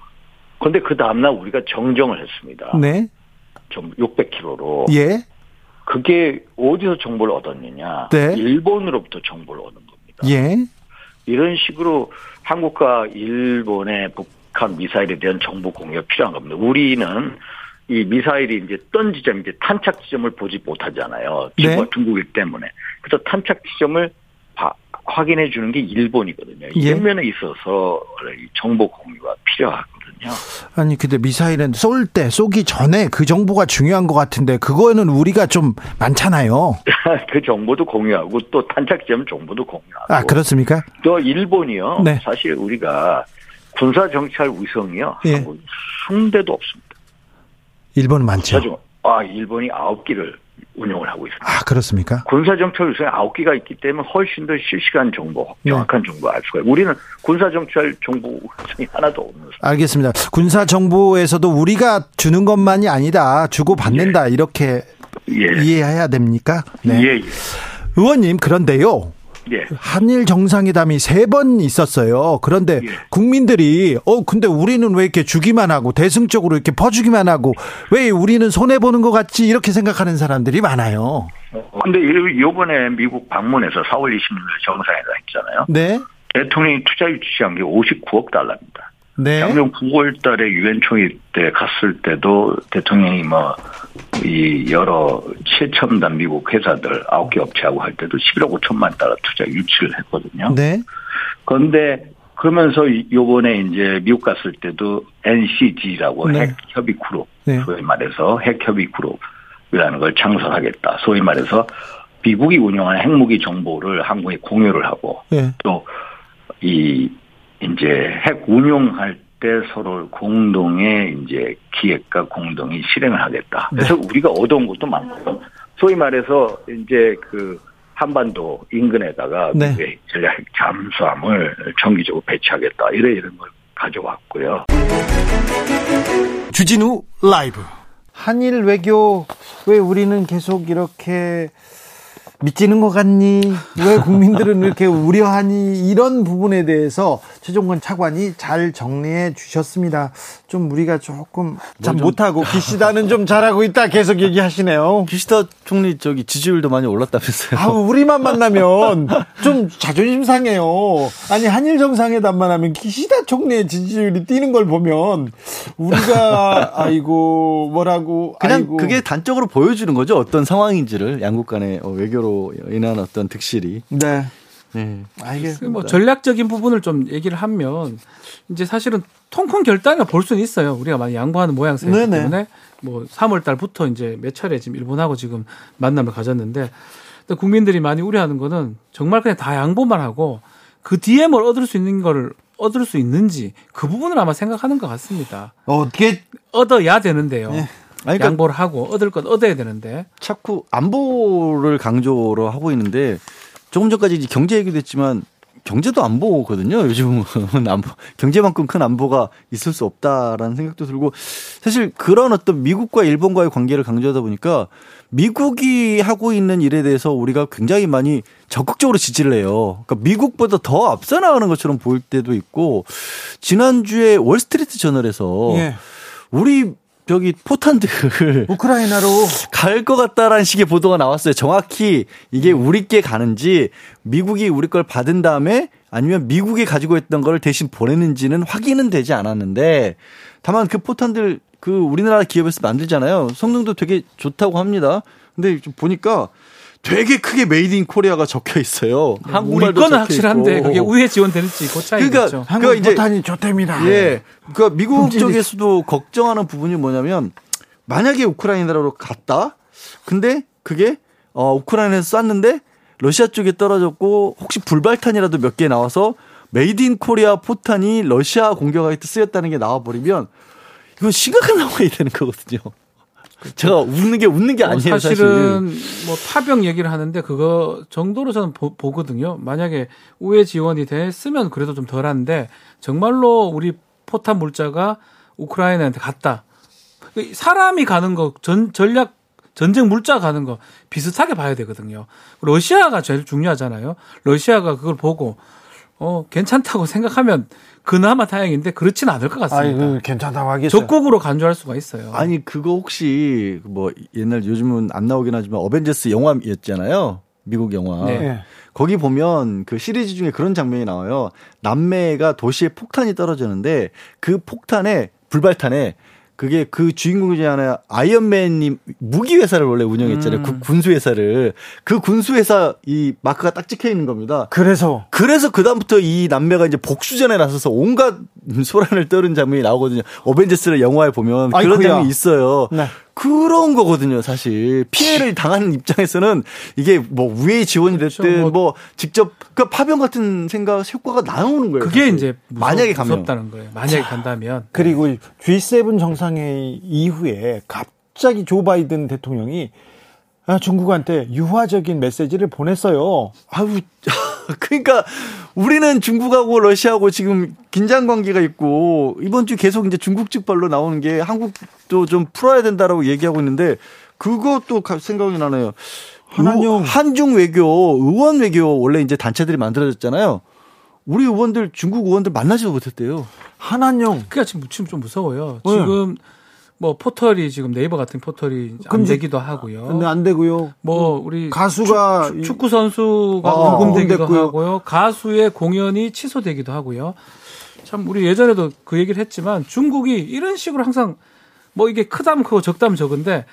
그런데 그 다음날 우리가 정정을 했습니다. 네. 좀 600km로. 예. 그게 어디서 정보를 얻었느냐. 네. 일본으로부터 정보를 얻은 겁니다. 예. 이런 식으로 한국과 일본의 북한 미사일에 대한 정보 공유가 필요한 겁니다. 우리는 이 미사일이 이제 던지점, 이제 탄착 지점을 보지 못하잖아요. 네. 중국이기 때문에. 그래서 탄착 지점을 확인해 주는 게 일본이거든요. 이 면에 있어서 정보 공유가 필요하거든요. 아니 근데 미사일은 쏠 때 쏘기 전에 그 정보가 중요한 것 같은데 그거는 우리가 좀 많잖아요. 그 정보도 공유하고 또 탄착점 정보도 공유하고. 아 그렇습니까? 또 일본이요. 네. 사실 우리가 군사 정찰 위성이요. 예. 한국 상대도 없습니다. 일본은 많죠. 아 일본이 9기를. 운영을 하고 있습니다. 아, 그렇습니까? 군사정찰 위성이 9기가 있기 때문에 훨씬 더 실시간 정보, 정확한 정보 알 수가 있어요. 우리는 군사정찰 정보 위성이 하나도 없는 상황. 알겠습니다. 군사정보에서도 우리가 주는 것만이 아니다. 주고 받는다. 예. 이렇게 이해해야 됩니까? 네. 예, 예. 의원님, 그런데요. 예. 한일 정상회담이 3번 있었어요. 그런데 예. 국민들이 근데 우리는 왜 이렇게 주기만 하고 대승적으로 이렇게 퍼주기만 하고 왜 우리는 손해보는 것 같지 이렇게 생각하는 사람들이 많아요. 근데 이번에 미국 방문해서 4월 20일 정상회담 했잖아요. 네. 대통령이 투자 유치한 게 59억 달러입니다. 네. 작년 9월 달에 유엔 총회 때 갔을 때도 대통령이 이 여러 최첨단 미국 회사들 9개 업체하고 할 때도 11억 5천만 달러 투자 유치를 했거든요. 네. 그런데 그러면서 요번에 이제 미국 갔을 때도 NCG라고 네. 핵협의 그룹, 네. 소위 말해서 핵협의 그룹이라는 걸 창설하겠다. 소위 말해서 미국이 운영하는 핵무기 정보를 한국에 공유를 하고 네. 또 이제 핵 운용할 때 서로 공동의 이제 기획과 공동이 실행을 하겠다. 그래서 네. 우리가 얻어온 것도 많고, 소위 말해서 이제 그 한반도 인근에다가 네. 전략 잠수함을 정기적으로 배치하겠다. 이런 걸 가져왔고요. 주진우 라이브. 한일 외교 왜 우리는 계속 이렇게. 믿지는 것 같니? 왜 국민들은 이렇게 우려하니? 이런 부분에 대해서 최종건 차관이 잘 정리해 주셨습니다. 좀 우리가 조금 참 못하고 기시다는 좀 잘하고 있다 계속 얘기하시네요. 기시다 총리 저기 지지율도 많이 올랐다면서요. 아, 우리만 만나면 좀 자존심 상해요. 아니 한일 정상회담만 하면 기시다 총리의 지지율이 뛰는 걸 보면 우리가 아이고 뭐라고 그냥 아이고. 그게 단적으로 보여주는 거죠. 어떤 상황인지를 양국 간의 외교로 인한 어떤 득실이. 네. 네. 알겠습니다. 전략적인 부분을 좀 얘기를 하면 이제 사실은 통큰 결단을 볼 수는 있어요. 우리가 많이 양보하는 모양새이기 네네. 때문에 3월 달부터 이제 몇 차례 지금 일본하고 지금 만남을 가졌는데 국민들이 많이 우려하는 거는 정말 그냥 다 양보만 하고 그 뒤에 뭘 얻을 수 있는 거를 얻을 수 있는지 그 부분을 아마 생각하는 것 같습니다. 어떻게 얻어야 되는데요. 네. 그러니까 양보를 하고 얻을 것 얻어야 되는데 자꾸 안보를 강조로 하고 있는데 조금 전까지 이제 경제 얘기도 했지만 경제도 안보거든요. 요즘은 안보, 경제만큼 큰 안보가 있을 수 없다라는 생각도 들고 사실 그런 어떤 미국과 일본과의 관계를 강조하다 보니까 미국이 하고 있는 일에 대해서 우리가 굉장히 많이 적극적으로 지지를 해요. 그러니까 미국보다 더 앞서 나가는 것처럼 보일 때도 있고 지난주에 월스트리트 저널에서 예. 우리 여기 포탄들 우크라이나로 갈 것 같다라는 식의 보도가 나왔어요. 정확히 이게 우리께 가는지 미국이 우리 걸 받은 다음에 아니면 미국이 가지고 있던 걸 대신 보내는지는 확인은 되지 않았는데 다만 그 포탄들 그 우리나라 기업에서 만들잖아요. 성능도 되게 좋다고 합니다. 근데 좀 보니까 되게 크게 메이드 인 코리아가 적혀 있어요. 우리 거는 확실한데 그게 우회 지원될지 그 차이겠죠. 그러니까 한국 포탄이 좋답니다. 예, 그러니까 미국 쪽에서도 걱정하는 부분이 뭐냐면 만약에 우크라이나로 갔다. 근데 그게 우크라이나에서 쐈는데 러시아 쪽에 떨어졌고 혹시 불발탄이라도 몇 개 나와서 메이드 인 코리아 포탄이 러시아 공격할 때 쓰였다는 게 나와버리면 이건 심각한 상황이 되는 거거든요. 제가 웃는 게 아니에요. 사실은 파병 얘기를 하는데 그거 정도로 저는 보거든요. 만약에 우회 지원이 됐으면 그래도 좀 덜한데 정말로 우리 포탄 물자가 우크라이나한테 갔다. 사람이 가는 거 전략 전쟁 물자 가는 거 비슷하게 봐야 되거든요. 러시아가 제일 중요하잖아요. 러시아가 그걸 보고 괜찮다고 생각하면 그나마 다행인데 그렇진 않을 것 같습니다. 아니, 괜찮다고 하겠어요. 적극으로 간주할 수가 있어요. 아니 그거 혹시 옛날 요즘은 안 나오긴 하지만 어벤져스 영화였잖아요. 미국 영화. 네. 거기 보면 그 시리즈 중에 그런 장면이 나와요. 남매가 도시에 폭탄이 떨어지는데 그 폭탄에 불발탄에 그게 그 주인공이 하나 아이언맨님 무기회사를 원래 운영했잖아요. 그 군수회사를. 그 군수회사 이 마크가 딱 찍혀 있는 겁니다. 그래서 그다음부터 이 남매가 이제 복수전에 나서서 온갖 소란을 떠는 장면이 나오거든요. 어벤져스를 영화에 보면 아이쿠야. 그런 장면이 있어요. 네. 그런 거거든요, 사실. 피해를 당하는 입장에서는 이게 뭐 우회 지원이 됐든 그렇죠. 뭐 직접 그 파병 같은 생각 효과가 나오는 거예요. 그게 사실. 이제 만약에 가면 무섭다는 거예요. 만약에 간다면. 그리고 G7 정상회의 이후에 갑자기 조 바이든 대통령이 중국한테 유화적인 메시지를 보냈어요. 아우 그러니까 우리는 중국하고 러시아하고 지금 긴장 관계가 있고 이번 주 계속 이제 중국 측발로 나오는 게 한국도 좀 풀어야 된다라고 얘기하고 있는데 그것도 생각이 나네요. 한중 외교, 의원 외교 원래 이제 단체들이 만들어졌잖아요. 우리 의원들 중국 의원들 만나지도 못했대요. 한한령. 그러니까 지금 좀 무서워요. 네. 지금 뭐 포털이 지금 네이버 같은 포털이 안 되기도 하고요. 근데 안 되고요. 뭐 우리 가수가 축구 선수가 감금되기도 하고요. 가수의 공연이 취소되기도 하고요. 참 우리 예전에도 그 얘기를 했지만 중국이 이런 식으로 항상 뭐 이게 크다면 크고 적다면 적은데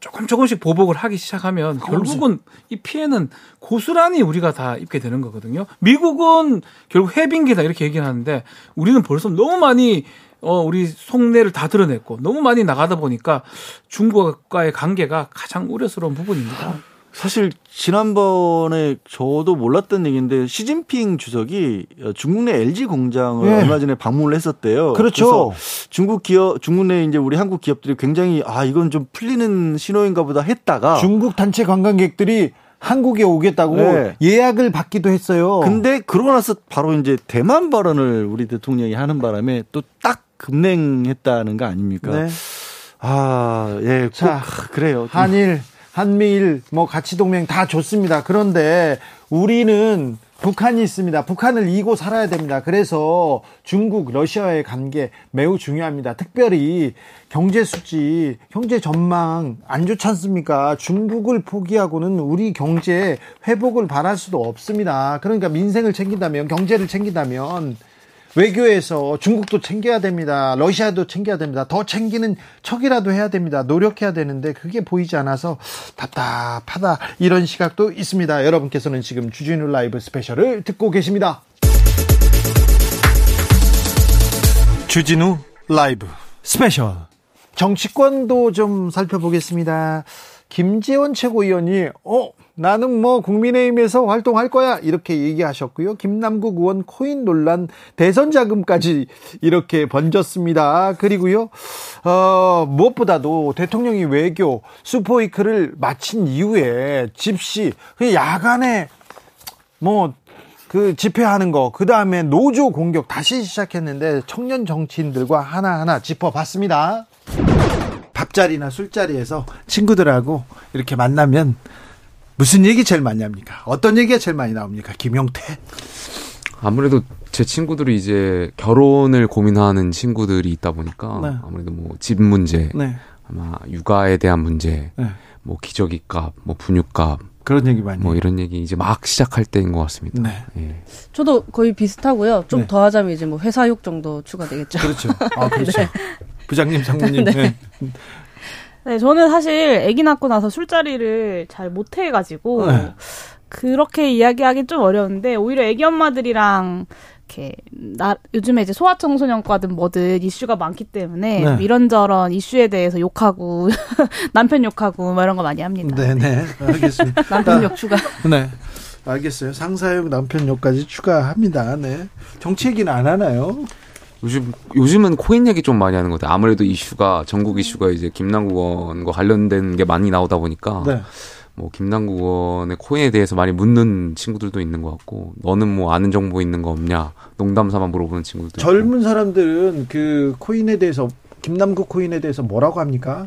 조금씩 보복을 하기 시작하면 결국은 이 피해는 고스란히 우리가 다 입게 되는 거거든요. 미국은 결국 해빙기다 이렇게 얘기를 하는데 우리는 벌써 너무 많이 우리 속내를 다 드러냈고 너무 많이 나가다 보니까 중국과의 관계가 가장 우려스러운 부분입니다. 사실 지난번에 저도 몰랐던 얘기인데 시진핑 주석이 중국 내 LG 공장을 얼마 전에 방문을 했었대요. 그렇죠. 그래서 중국 내 이제 우리 한국 기업들이 굉장히 이건 좀 풀리는 신호인가 보다 했다가 중국 단체 관광객들이 한국에 오겠다고 예약을 받기도 했어요. 근데 그러고 나서 바로 이제 대만 발언을 우리 대통령이 하는 바람에 또 딱 급냉했다는 거 아닙니까? 네. 자, 그래요. 한일, 한미일, 뭐 가치 동맹 다 좋습니다. 그런데 우리는 북한이 있습니다. 북한을 이기고 살아야 됩니다. 그래서 중국, 러시아의 관계 매우 중요합니다. 특별히 경제 수지, 경제 전망 안 좋지 않습니까? 중국을 포기하고는 우리 경제 회복을 바랄 수도 없습니다. 그러니까 민생을 챙긴다면, 경제를 챙긴다면 외교에서 중국도 챙겨야 됩니다. 러시아도 챙겨야 됩니다. 더 챙기는 척이라도 해야 됩니다. 노력해야 되는데 그게 보이지 않아서 답답하다 이런 시각도 있습니다. 여러분께서는 지금 주진우 라이브 스페셜을 듣고 계십니다. 주진우 라이브 스페셜 정치권도 좀 살펴보겠습니다. 김재원 최고위원이 나는 뭐 국민의힘에서 활동할 거야 이렇게 얘기하셨고요. 김남국 의원 코인 논란 대선 자금까지 이렇게 번졌습니다. 그리고요 무엇보다도 대통령이 외교 슈퍼위크를 마친 이후에 집시 야간에 뭐 그 집회하는 거 그다음에 노조 공격 다시 시작했는데 청년 정치인들과 하나하나 짚어봤습니다. 밥자리나 술자리에서 친구들하고 이렇게 만나면 무슨 얘기 제일 많이 합니까? 어떤 얘기가 제일 많이 나옵니까? 김용태? 아무래도 제 친구들이 이제 결혼을 고민하는 친구들이 있다 보니까 아무래도 뭐 집 문제, 아마 육아에 대한 문제, 뭐 기저귀값, 뭐 분유값 그런 얘기 많이 뭐 이런 얘기 이제 막 시작할 때인 것 같습니다. 네. 예. 저도 거의 비슷하고요. 좀 더 하자면 이제 뭐 회사욕 정도 추가되겠죠. 그렇죠. 그렇죠. 네. 부장님, 상무님. 네. 네, 저는 사실 아기 낳고 나서 술자리를 잘 못해가지고 그렇게 이야기하기 좀 어려운데 오히려 아기 엄마들이랑 이렇게 요즘에 이제 소아청소년과든 뭐든 이슈가 많기 때문에 이런저런 이슈에 대해서 욕하고 남편 욕하고 뭐 이런 거 많이 합니다. 네네, 알겠습니다. 남편 욕 추가. 네, 알겠어요. 상사욕, 남편 욕까지 추가합니다. 네, 정치 얘기는 안 하나요? 요즘은 코인 얘기 좀 많이 하는 것 같아요. 아무래도 이슈가, 전국 이슈가 이제 김남국 의원과 관련된 게 많이 나오다 보니까, 뭐, 김남국 의원의 코인에 대해서 많이 묻는 친구들도 있는 것 같고, 너는 뭐 아는 정보 있는 거 없냐, 농담 삼아 물어보는 친구들도 있고. 젊은 사람들은 그 코인에 대해서, 김남국 코인에 대해서 뭐라고 합니까?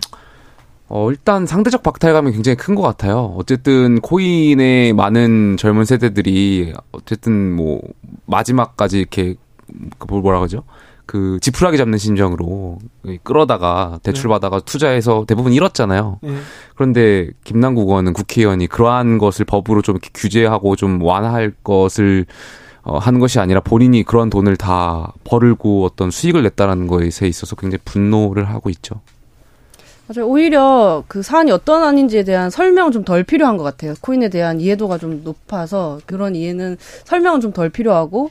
일단 상대적 박탈감이 굉장히 큰 것 같아요. 어쨌든 코인의 많은 젊은 세대들이, 어쨌든 뭐, 마지막까지 이렇게, 뭐라 그러죠? 그 지푸라기 잡는 심정으로 끌어다가 대출받아가 투자해서 대부분 잃었잖아요. 그런데 김남국 의원은 국회의원이 그러한 것을 법으로 좀 이렇게 규제하고 좀 완화할 것을 한 것이 아니라 본인이 그런 돈을 다 벌고 어떤 수익을 냈다는 것에 있어서 굉장히 분노를 하고 있죠. 맞아요. 오히려 그 사안이 어떤 안인지에 대한 설명은 좀 덜 필요한 것 같아요. 코인에 대한 이해도가 좀 높아서 그런 이해는 설명은 좀 덜 필요하고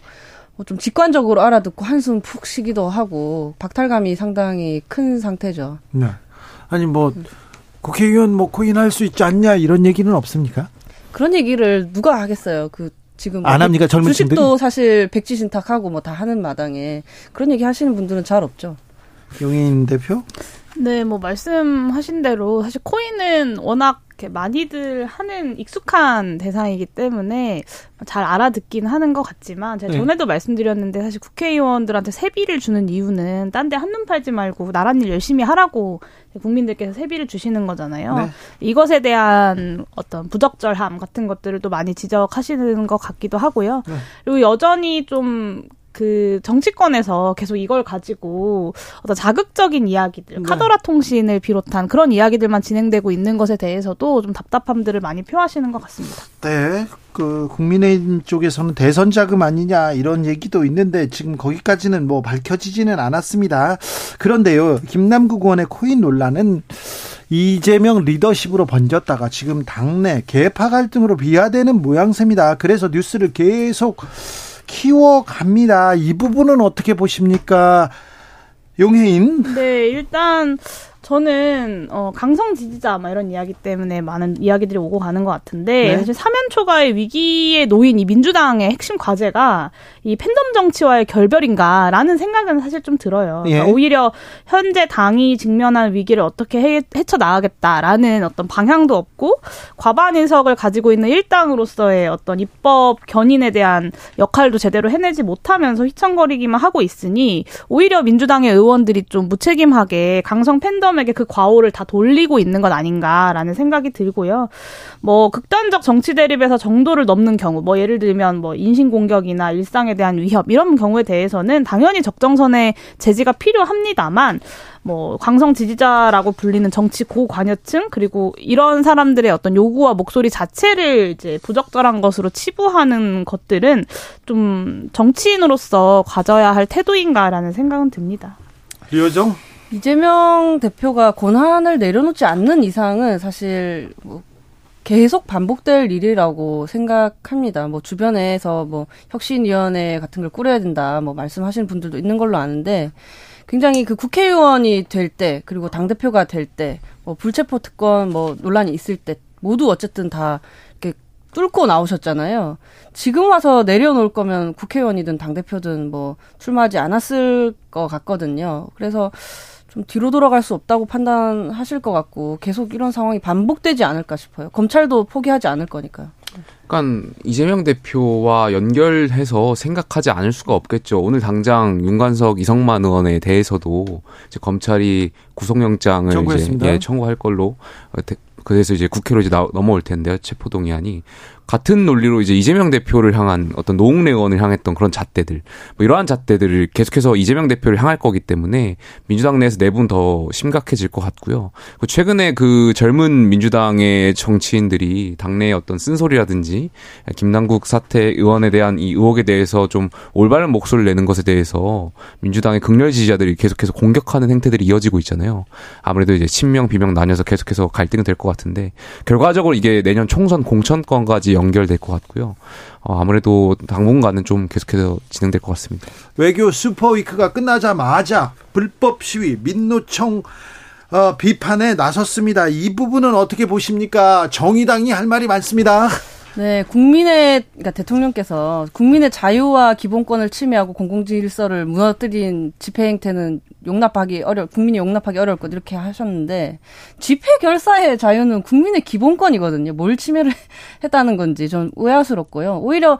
좀 직관적으로 알아듣고 한숨 푹 쉬기도 하고 박탈감이 상당히 큰 상태죠. 네. 아니 뭐 국회의원 뭐 코인 할 수 있지 않냐 이런 얘기는 없습니까? 그런 얘기를 누가 하겠어요. 그 지금 안 합니까? 젊은 친들이 주식도 사실 백지신탁하고 뭐 다 하는 마당에 그런 얘기 하시는 분들은 잘 없죠. 용혜인 대표? 네, 뭐 말씀하신 대로 사실 코인은 워낙 이렇게 많이들 하는 익숙한 대상이기 때문에 잘 알아듣긴 하는 것 같지만 제가 전에도 말씀드렸는데 사실 국회의원들한테 세비를 주는 이유는 딴 데 한눈 팔지 말고 나랏일 열심히 하라고 국민들께서 세비를 주시는 거잖아요. 네. 이것에 대한 어떤 부적절함 같은 것들을 또 많이 지적하시는 것 같기도 하고요. 네. 그리고 여전히 좀 그 정치권에서 계속 이걸 가지고 어떤 자극적인 이야기들, 네. 카더라 통신을 비롯한 그런 이야기들만 진행되고 있는 것에 대해서도 좀 답답함들을 많이 표하시는 것 같습니다. 네, 그 국민의힘 쪽에서는 대선 자금 아니냐 이런 얘기도 있는데 지금 거기까지는 뭐 밝혀지지는 않았습니다. 그런데요, 김남국 의원의 코인 논란은 이재명 리더십으로 번졌다가 지금 당내 개파 갈등으로 비화되는 모양새입니다. 그래서 뉴스를 계속 키워갑니다. 이 부분은 어떻게 보십니까? 용혜인? 네, 일단 저는 강성 지지자 막 이런 이야기 때문에 많은 이야기들이 오고 가는 것 같은데 네. 사실 사면초가의 위기에 놓인 이 민주당의 핵심 과제가 이 팬덤 정치와의 결별인가라는 생각은 사실 좀 들어요. 예. 그러니까 오히려 현재 당이 직면한 위기를 어떻게 헤쳐나가겠다라는 어떤 방향도 없고 과반 인석을 가지고 있는 일당으로서의 어떤 입법 견인에 대한 역할도 제대로 해내지 못하면서 휘청거리기만 하고 있으니 오히려 민주당의 의원들이 좀 무책임하게 강성 팬덤 에게 그 과오를 다 돌리고 있는 것 아닌가라는 생각이 들고요. 뭐 극단적 정치 대립에서 정도를 넘는 경우, 뭐 예를 들면 뭐 인신 공격이나 일상에 대한 위협 이런 경우에 대해서는 당연히 적정선의 제지가 필요합니다만, 뭐 강성 지지자라고 불리는 정치 고관여층 그리고 이런 사람들의 어떤 요구와 목소리 자체를 이제 부적절한 것으로 치부하는 것들은 좀 정치인으로서 가져야 할 태도인가라는 생각은 듭니다. 류호정? 이재명 대표가 권한을 내려놓지 않는 이상은 사실 뭐 계속 반복될 일이라고 생각합니다. 뭐 주변에서 뭐 혁신위원회 같은 걸 꾸려야 된다, 뭐 말씀하시는 분들도 있는 걸로 아는데 굉장히 그 국회의원이 될 때 그리고 당 대표가 될 때 뭐 불체포 특권 뭐 논란이 있을 때 모두 어쨌든 다 이렇게 뚫고 나오셨잖아요. 지금 와서 내려놓을 거면 국회의원이든 당 대표든 뭐 출마하지 않았을 것 같거든요. 그래서 좀 뒤로 돌아갈 수 없다고 판단하실 것 같고 계속 이런 상황이 반복되지 않을까 싶어요. 검찰도 포기하지 않을 거니까요. 그러니까 이재명 대표와 연결해서 생각하지 않을 수가 없겠죠. 오늘 당장 윤관석, 이성만 의원에 대해서도 이제 검찰이 구속영장을 청구했습니다. 이제 청구할 걸로 그래서 이제 국회로 이제 넘어올 텐데요. 체포동의안이. 같은 논리로 이제 이재명 대표를 향한 어떤 노웅래 의원을 향했던 그런 잣대들, 뭐 이러한 잣대들을 계속해서 이재명 대표를 향할 거기 때문에 민주당 내에서 내분 더 심각해질 것 같고요. 최근에 그 젊은 민주당의 정치인들이 당내의 어떤 쓴소리라든지 김남국 사태 의원에 대한 이 의혹에 대해서 좀 올바른 목소리를 내는 것에 대해서 민주당의 극렬 지지자들이 계속해서 공격하는 행태들이 이어지고 있잖아요. 아무래도 이제 친명 비명 나뉘어서 계속해서 갈등이 될 것 같은데 결과적으로 이게 내년 총선 공천권까지 연결될 것 같고요. 아무래도 당분간은 좀 계속해서 진행될 것 같습니다. 외교 슈퍼위크가 끝나자마자 불법 시위, 민노총 비판에 나섰습니다. 이 부분은 어떻게 보십니까? 정의당이 할 말이 많습니다. 네, 그러니까 대통령께서 국민의 자유와 기본권을 침해하고 공공질서를 무너뜨린 집회 행태는 국민이 용납하기 어려울 것 이렇게 하셨는데 집회 결사의 자유는 국민의 기본권이거든요. 뭘 침해를 했다는 건지 전 의아스럽고요. 오히려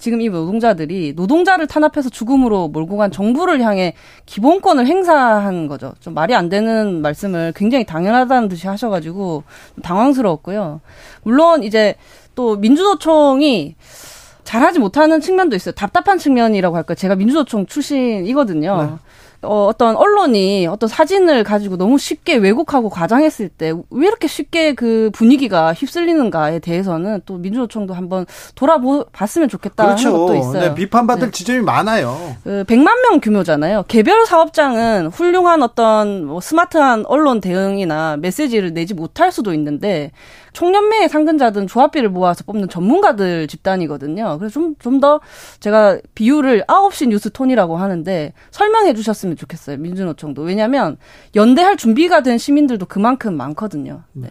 지금 이 노동자들이 노동자를 탄압해서 죽음으로 몰고 간 정부를 향해 기본권을 행사한 거죠. 좀 말이 안 되는 말씀을 굉장히 당연하다는 듯이 하셔가지고 당황스러웠고요. 물론 이제 또 민주노총이 잘하지 못하는 측면도 있어요. 답답한 측면이라고 할까요? 제가 민주노총 출신이거든요. 네. 어떤 언론이 어떤 사진을 가지고 너무 쉽게 왜곡하고 과장했을 때 왜 이렇게 쉽게 그 분위기가 휩쓸리는가에 대해서는 또 민주노총도 한번 돌아봤으면 좋겠다 그렇죠. 하는 것도 있어요. 네, 비판받을 네. 지점이 많아요. 그 100만 명 규모잖아요. 개별 사업장은 훌륭한 어떤 뭐 스마트한 언론 대응이나 메시지를 내지 못할 수도 있는데 총연맹의 상근자든 조합비를 모아서 뽑는 전문가들 집단이거든요. 그래서 좀 더 제가 비유를 9시 뉴스 톤이라고 하는데 설명해 주셨으면 좋겠어요. 민주노총도. 왜냐하면 연대할 준비가 된 시민들도 그만큼 많거든요. 네.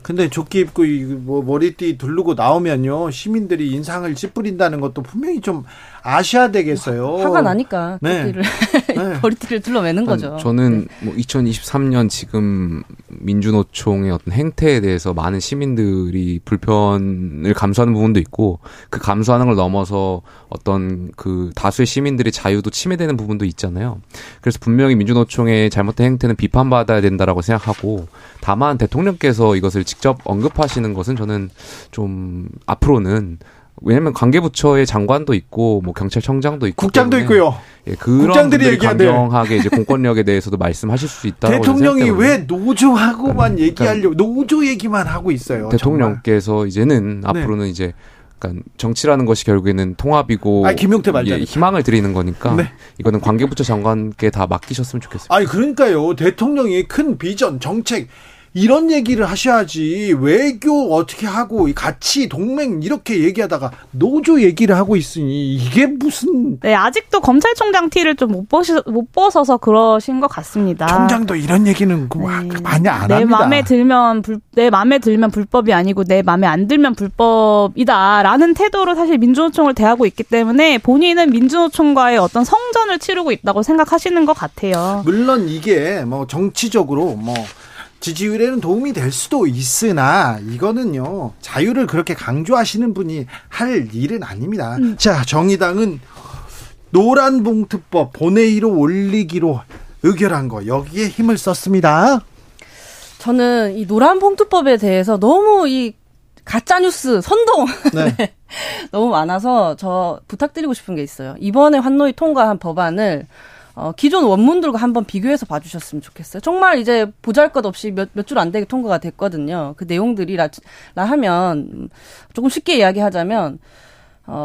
근데 조끼 입고 뭐 머리띠 두르고 나오면요. 시민들이 인상을 찌푸린다는 것도 분명히 좀 아셔야 되겠어요. 화가 나니까 조끼를 네. 머리띠를 둘러매는 거죠. 저는 뭐 2023년 지금 민주노총의 어떤 행태에 대해서 많은 시민들이 불편을 감수하는 부분도 있고 그 감수하는 걸 넘어서 어떤 그 다수의 시민들의 자유도 침해되는 부분도 있잖아요. 그래서 분명히 민주노총의 잘못된 행태는 비판받아야 된다라고 생각하고 다만 대통령께서 이것을 직접 언급하시는 것은 저는 좀 앞으로는 왜냐하면 관계부처의 장관도 있고 뭐 경찰청장도 있고 국장도 있고요. 예, 그런 분들이 강경하게 이제 공권력에 대해서도 말씀하실 수 있다고 대통령이 왜 노조하고만 얘기하려고 노조 얘기만 하고 있어요. 대통령께서 정말. 이제는 앞으로는 네. 이제 그러니까 정치라는 것이 결국에는 통합이고 김용태 말자 희망을 드리는 거니까 네. 이거는 관계부처 장관께 다 맡기셨으면 좋겠습니다. 아니 그러니까요. 대통령이 큰 비전 정책 이런 얘기를 하셔야지 외교 어떻게 하고 같이 동맹 이렇게 얘기하다가 노조 얘기를 하고 있으니 이게 무슨. 네, 아직도 검찰총장 티를 좀 못 벗어서 그러신 것 같습니다. 총장도 이런 얘기는 네. 많이 안 합니다. 내 마음에 들면 불법이 아니고 내 마음에 안 들면 불법이다라는 태도로 사실 민주노총을 대하고 있기 때문에 본인은 민주노총과의 어떤 성전을 치르고 있다고 생각하시는 것 같아요. 물론 이게 뭐 정치적으로 뭐 지지율에는 도움이 될 수도 있으나 이거는요 자유를 그렇게 강조하시는 분이 할 일은 아닙니다. 자, 정의당은 노란봉투법 본회의로 올리기로 의결한 거 여기에 힘을 썼습니다. 저는 이 노란봉투법에 대해서 너무 이 가짜뉴스 선동 네. 네. 너무 많아서 저 부탁드리고 싶은 게 있어요. 이번에 환노위 통과한 법안을 기존 원문들과 한번 비교해서 봐주셨으면 좋겠어요. 정말 이제 보잘것없이 몇 줄 안 되게 통과가 됐거든요. 그 내용들이라 하면 조금 쉽게 이야기하자면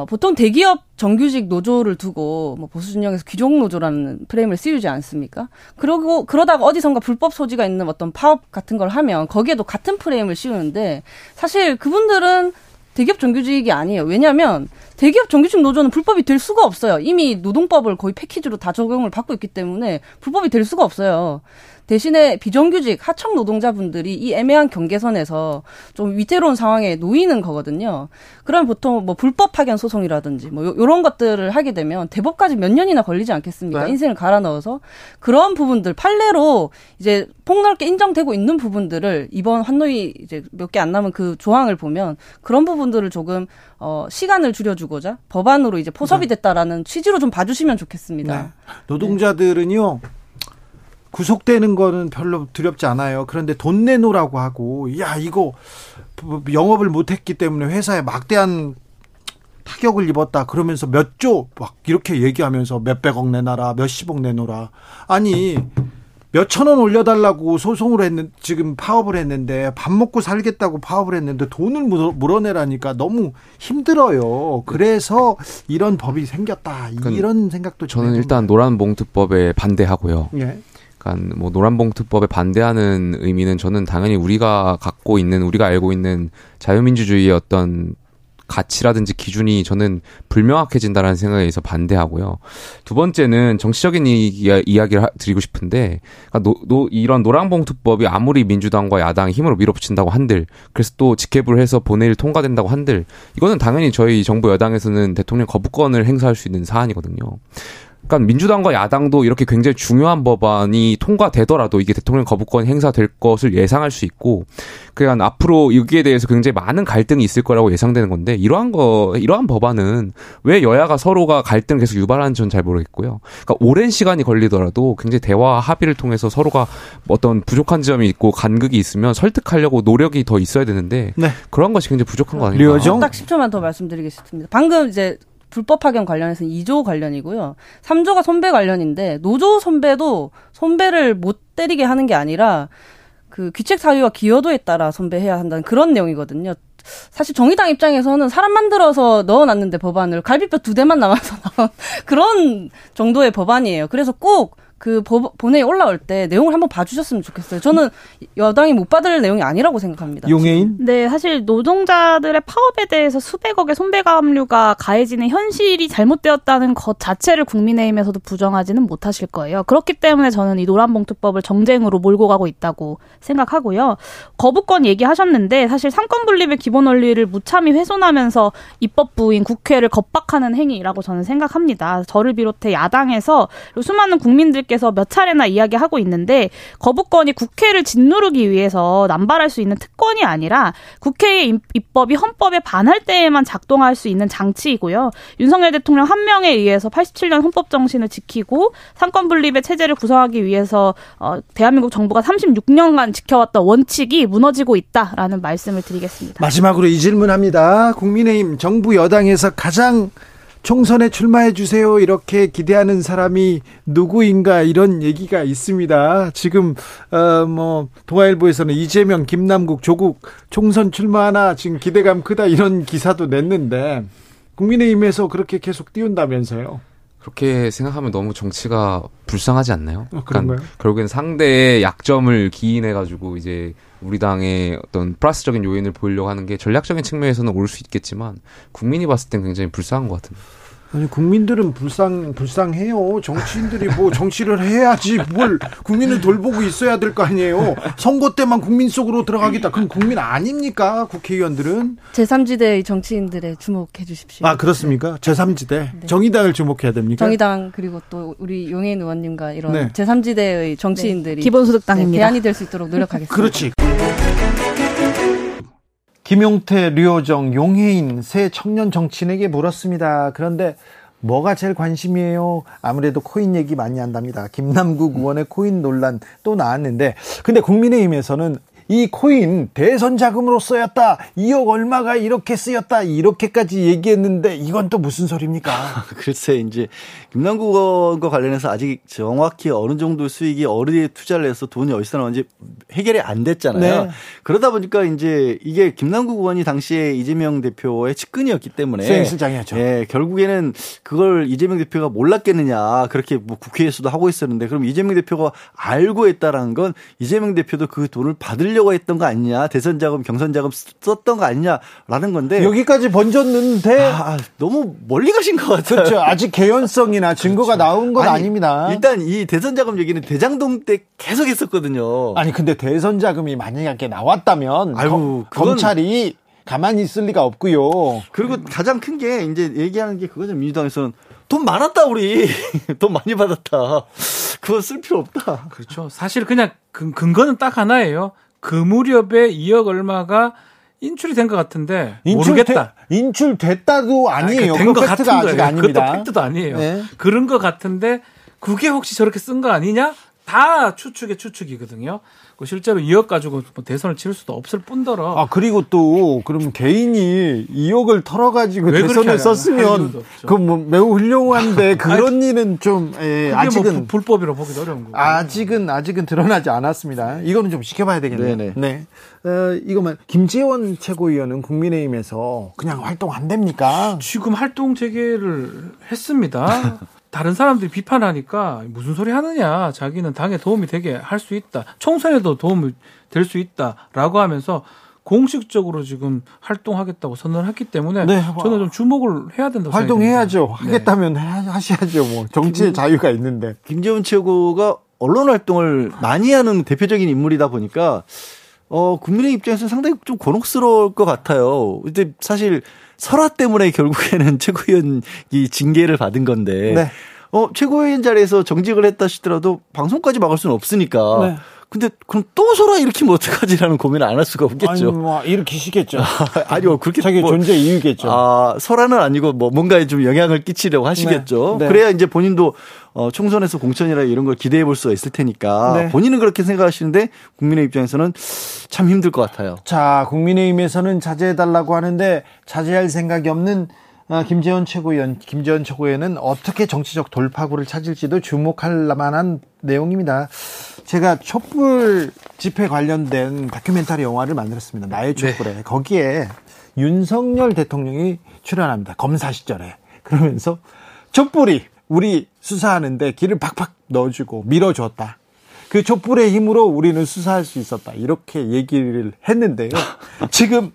보통 대기업 정규직 노조를 두고 뭐 보수 진영에서 귀족 노조라는 프레임을 씌우지 않습니까? 그러다가 어디선가 불법 소지가 있는 어떤 파업 같은 걸 하면 거기에도 같은 프레임을 씌우는데 사실 그분들은 대기업 정규직이 아니에요. 왜냐하면 대기업 정규직 노조는 불법이 될 수가 없어요. 이미 노동법을 거의 패키지로 다 적용을 받고 있기 때문에 불법이 될 수가 없어요. 대신에 비정규직 하청 노동자분들이 이 애매한 경계선에서 좀 위태로운 상황에 놓이는 거거든요. 그럼 보통 뭐 불법 파견 소송이라든지 뭐 이런 것들을 하게 되면 대법까지 몇 년이나 걸리지 않겠습니까? 네. 인생을 갈아 넣어서 그런 부분들 판례로 이제 폭넓게 인정되고 있는 부분들을 이번 환노위 이제 몇 개 안 남은 그 조항을 보면 그런 부분들을 조금 시간을 줄여주고자 법안으로 이제 포섭이 됐다라는 취지로 좀 봐주시면 좋겠습니다. 네. 노동자들은요. 구속되는 거는 별로 두렵지 않아요. 그런데 돈 내놓으라고 하고 야 이거 영업을 못했기 때문에 회사에 막대한 타격을 입었다 그러면서 몇 조 막 이렇게 얘기하면서 몇백억 내놔라 몇십억 내놓으라 아니 몇천원 올려달라고 소송을 했는데 지금 파업을 했는데 밥 먹고 살겠다고 파업을 했는데 돈을 물어내라니까 너무 힘들어요. 그래서 이런 법이 생겼다 이런 생각도 저는 일단 노란봉투법에 반대하고요. 예. 그러니까 뭐 노란봉투법에 반대하는 의미는 저는 당연히 우리가 갖고 있는 우리가 알고 있는 자유민주주의의 어떤 가치라든지 기준이 저는 불명확해진다라는 생각에서 반대하고요. 두 번째는 정치적인 이야기를 드리고 싶은데 그러니까 이런 노란봉투법이 아무리 민주당과 야당의 힘으로 밀어붙인다고 한들 그래서 또 직회부를 해서 본회의를 통과된다고 한들 이거는 당연히 저희 정부 여당에서는 대통령 거부권을 행사할 수 있는 사안이거든요. 그러니까 민주당과 야당도 이렇게 굉장히 중요한 법안이 통과되더라도 이게 대통령 거부권이 행사될 것을 예상할 수 있고 그러니까 앞으로 여기에 대해서 굉장히 많은 갈등이 있을 거라고 예상되는 건데 이러한 법안은 왜 여야가 서로가 갈등을 계속 유발하는지 저는 잘 모르겠고요. 그러니까 오랜 시간이 걸리더라도 굉장히 대화와 합의를 통해서 서로가 어떤 부족한 점이 있고 간극이 있으면 설득하려고 노력이 더 있어야 되는데 네. 그런 것이 굉장히 부족한 거 아닌가. 류호정 딱 10초만 더 말씀드리겠습니다. 방금 이제 불법 파견 관련해서는 2조 관련이고요. 3조가 선배 관련인데 노조 선배도 선배를 못 때리게 하는 게 아니라 그 귀책 사유와 기여도에 따라 선배해야 한다는 그런 내용이거든요. 사실 정의당 입장에서는 사람 만들어서 넣어놨는데 법안을 갈비뼈 2대만 남아서 나온 그런 정도의 법안이에요. 그래서 꼭 그 본회의 올라올 때 내용을 한번 봐주셨으면 좋겠어요. 저는 여당이 못 받을 내용이 아니라고 생각합니다. 용혜인? 네, 사실 노동자들의 파업에 대해서 수백억의 손배가압류가 가해지는 현실이 잘못되었다는 것 자체를 국민의힘에서도 부정하지는 못하실 거예요. 그렇기 때문에 저는 이 노란봉투법을 정쟁으로 몰고 가고 있다고 생각하고요. 거부권 얘기하셨는데 사실 삼권분립의 기본 원리를 무참히 훼손하면서 입법부인 국회를 겁박하는 행위라고 저는 생각합니다. 저를 비롯해 야당에서 수많은 국민들 께서 몇 차례나 이야기하고 있는데 거부권이 국회를 짓누르기 위해서 남발할 수 있는 특권이 아니라 국회의 입법이 헌법에 반할 때에만 작동할 수 있는 장치이고요. 윤석열 대통령 한 명에 의해서 87년 헌법 정신을 지키고 삼권분립의 체제를 구성하기 위해서 대한민국 정부가 36년간 지켜왔던 원칙이 무너지고 있다라는 말씀을 드리겠습니다. 마지막으로 이 질문합니다. 국민의힘 정부 여당에서 가장 총선에 출마해 주세요 이렇게 기대하는 사람이 누구인가 이런 얘기가 있습니다. 지금 동아일보에서는 이재명, 김남국, 조국 총선 출마하나 지금 기대감 크다 이런 기사도 냈는데 국민의힘에서 그렇게 계속 띄운다면서요. 그렇게 생각하면 너무 정치가 불쌍하지 않나요? 그런가요? 결국엔 상대의 약점을 기인해가지고 이제 우리 당의 어떤 플러스적인 요인을 보이려고 하는 게 전략적인 측면에서는 올 수 있겠지만 국민이 봤을 땐 굉장히 불쌍한 것 같은데. 아니 국민들은 불쌍해요. 정치인들이 뭐 정치를 해야지 뭘 국민을 돌보고 있어야 될 거 아니에요. 선거 때만 국민 속으로 들어가겠다. 그럼 국민 아닙니까? 국회의원들은. 제3지대의 정치인들의 주목해 주십시오. 아 그렇습니까? 네. 제3지대. 정의당을 주목해야 됩니까? 정의당 그리고 또 우리 용혜인 의원님과 이런 네. 제3지대의 정치인들이. 네. 기본소득당입니다. 대안이 될 수 있도록 노력하겠습니다. 그렇지. 김용태, 류호정, 용혜인 새 청년 정치인에게 물었습니다. 그런데 뭐가 제일 관심이에요? 아무래도 코인 얘기 많이 한답니다. 김남국 의원의 코인 논란 또 나왔는데 근데 국민의힘에서는 이 코인 대선 자금으로 쓰였다. 2억 얼마가 이렇게 쓰였다. 이렇게까지 얘기했는데 이건 또 무슨 소리입니까? 글쎄 이제 김남국 의원과 관련해서 아직 정확히 어느 정도 수익이 어디에 투자를 해서 돈이 어디서 나오는지 해결이 안 됐잖아요. 네. 그러다 보니까 이제 이게 김남국 의원이 당시에 이재명 대표의 측근이었기 때문에 수행실장이었죠. 네, 결국에는 그걸 이재명 대표가 몰랐겠느냐 그렇게 뭐 국회에서도 하고 있었는데 그럼 이재명 대표가 알고 했다라는 건 이재명 대표도 그 돈을 받으려고 했던 거 아니냐 대선 자금 경선 자금 썼던 거 아니냐라는 건데 여기까지 번졌는데 너무 멀리 가신 것 같아요. 그렇죠. 아직 개연성이 증거가 나온 건 아닙니다. 일단 이 대선 자금 얘기는 대장동 때 계속 했었거든요. 아니 근데 대선 자금이 만약에 나왔다면 검찰이 가만히 있을 리가 없고요. 그리고 가장 큰 게 이제 얘기하는 게 그거죠. 민주당에서는 돈 많았다 우리 돈 많이 받았다. 그거 쓸 필요 없다. 그렇죠. 사실 그냥 근거는 딱 하나예요. 그 무렵에 2억 얼마가 인출이 된 것 같은데 모르겠다. 인출됐다도 아니에요. 된 것 같은 거예요. 아직 아닙니다. 그것도 팩트도 아니에요. 네. 그런 것 같은데 그게 혹시 저렇게 쓴 거 아니냐? 다 추측의 추측이거든요. 실제로 2억 가지고 대선을 치를 수도 없을 뿐더러. 아 그리고 또 그럼 개인이 2억을 털어가지고 대선을 썼으면 그건 뭐 매우 훌륭한데 그런 일은 좀 아직은 뭐 불법이라고 보기 어려운 거고. 아직은 드러나지 않았습니다. 이거는 좀 지켜봐야 되겠네요. 네네. 네. 이거만 김재원 최고위원은 국민의힘에서 그냥 활동 안 됩니까? 지금 활동 재개를 했습니다. 다른 사람들이 비판하니까 무슨 소리 하느냐. 자기는 당에 도움이 되게 할 수 있다. 총선에도 도움이 될 수 있다라고 하면서 공식적으로 지금 활동하겠다고 선언을 했기 때문에 네, 저는 좀 주목을 해야 된다고 생각합니다. 활동해야죠. 하겠다면 네. 하셔야죠. 뭐 정치의 자유가 있는데. 김재원 최고가 언론 활동을 많이 하는 대표적인 인물이다 보니까 국민의 입장에서는 상당히 좀 곤혹스러울 것 같아요. 근데 사실 설화 때문에 결국에는 최고위원이 징계를 받은 건데 네. 최고위원 자리에서 정직을 했다 하시더라도 방송까지 막을 수는 없으니까 네. 근데 그럼 또 설화 일으키면 어떡하지라는 고민을 안 할 수가 없겠죠. 아니, 뭐 일으키시겠죠. 아니요. 그렇게 자기 존재 이유겠죠. 설화는 아니고 뭔가에 좀 영향을 끼치려고 하시겠죠. 네. 네. 그래야 이제 본인도 총선에서 공천이라 이런 걸 기대해 볼 수가 있을 테니까 네. 본인은 그렇게 생각하시는데 국민의 입장에서는 참 힘들 것 같아요. 자, 국민의힘에서는 자제해달라고 하는데 자제할 생각이 없는 김재원 최고위원은 어떻게 정치적 돌파구를 찾을지도 주목할 만한 내용입니다. 제가 촛불 집회 관련된 다큐멘터리 영화를 만들었습니다. 나의 촛불에. 네. 거기에 윤석열 대통령이 출연합니다. 검사 시절에. 그러면서 촛불이 우리 수사하는데 길을 팍팍 넣어주고 밀어줬다. 그 촛불의 힘으로 우리는 수사할 수 있었다. 이렇게 얘기를 했는데요. 지금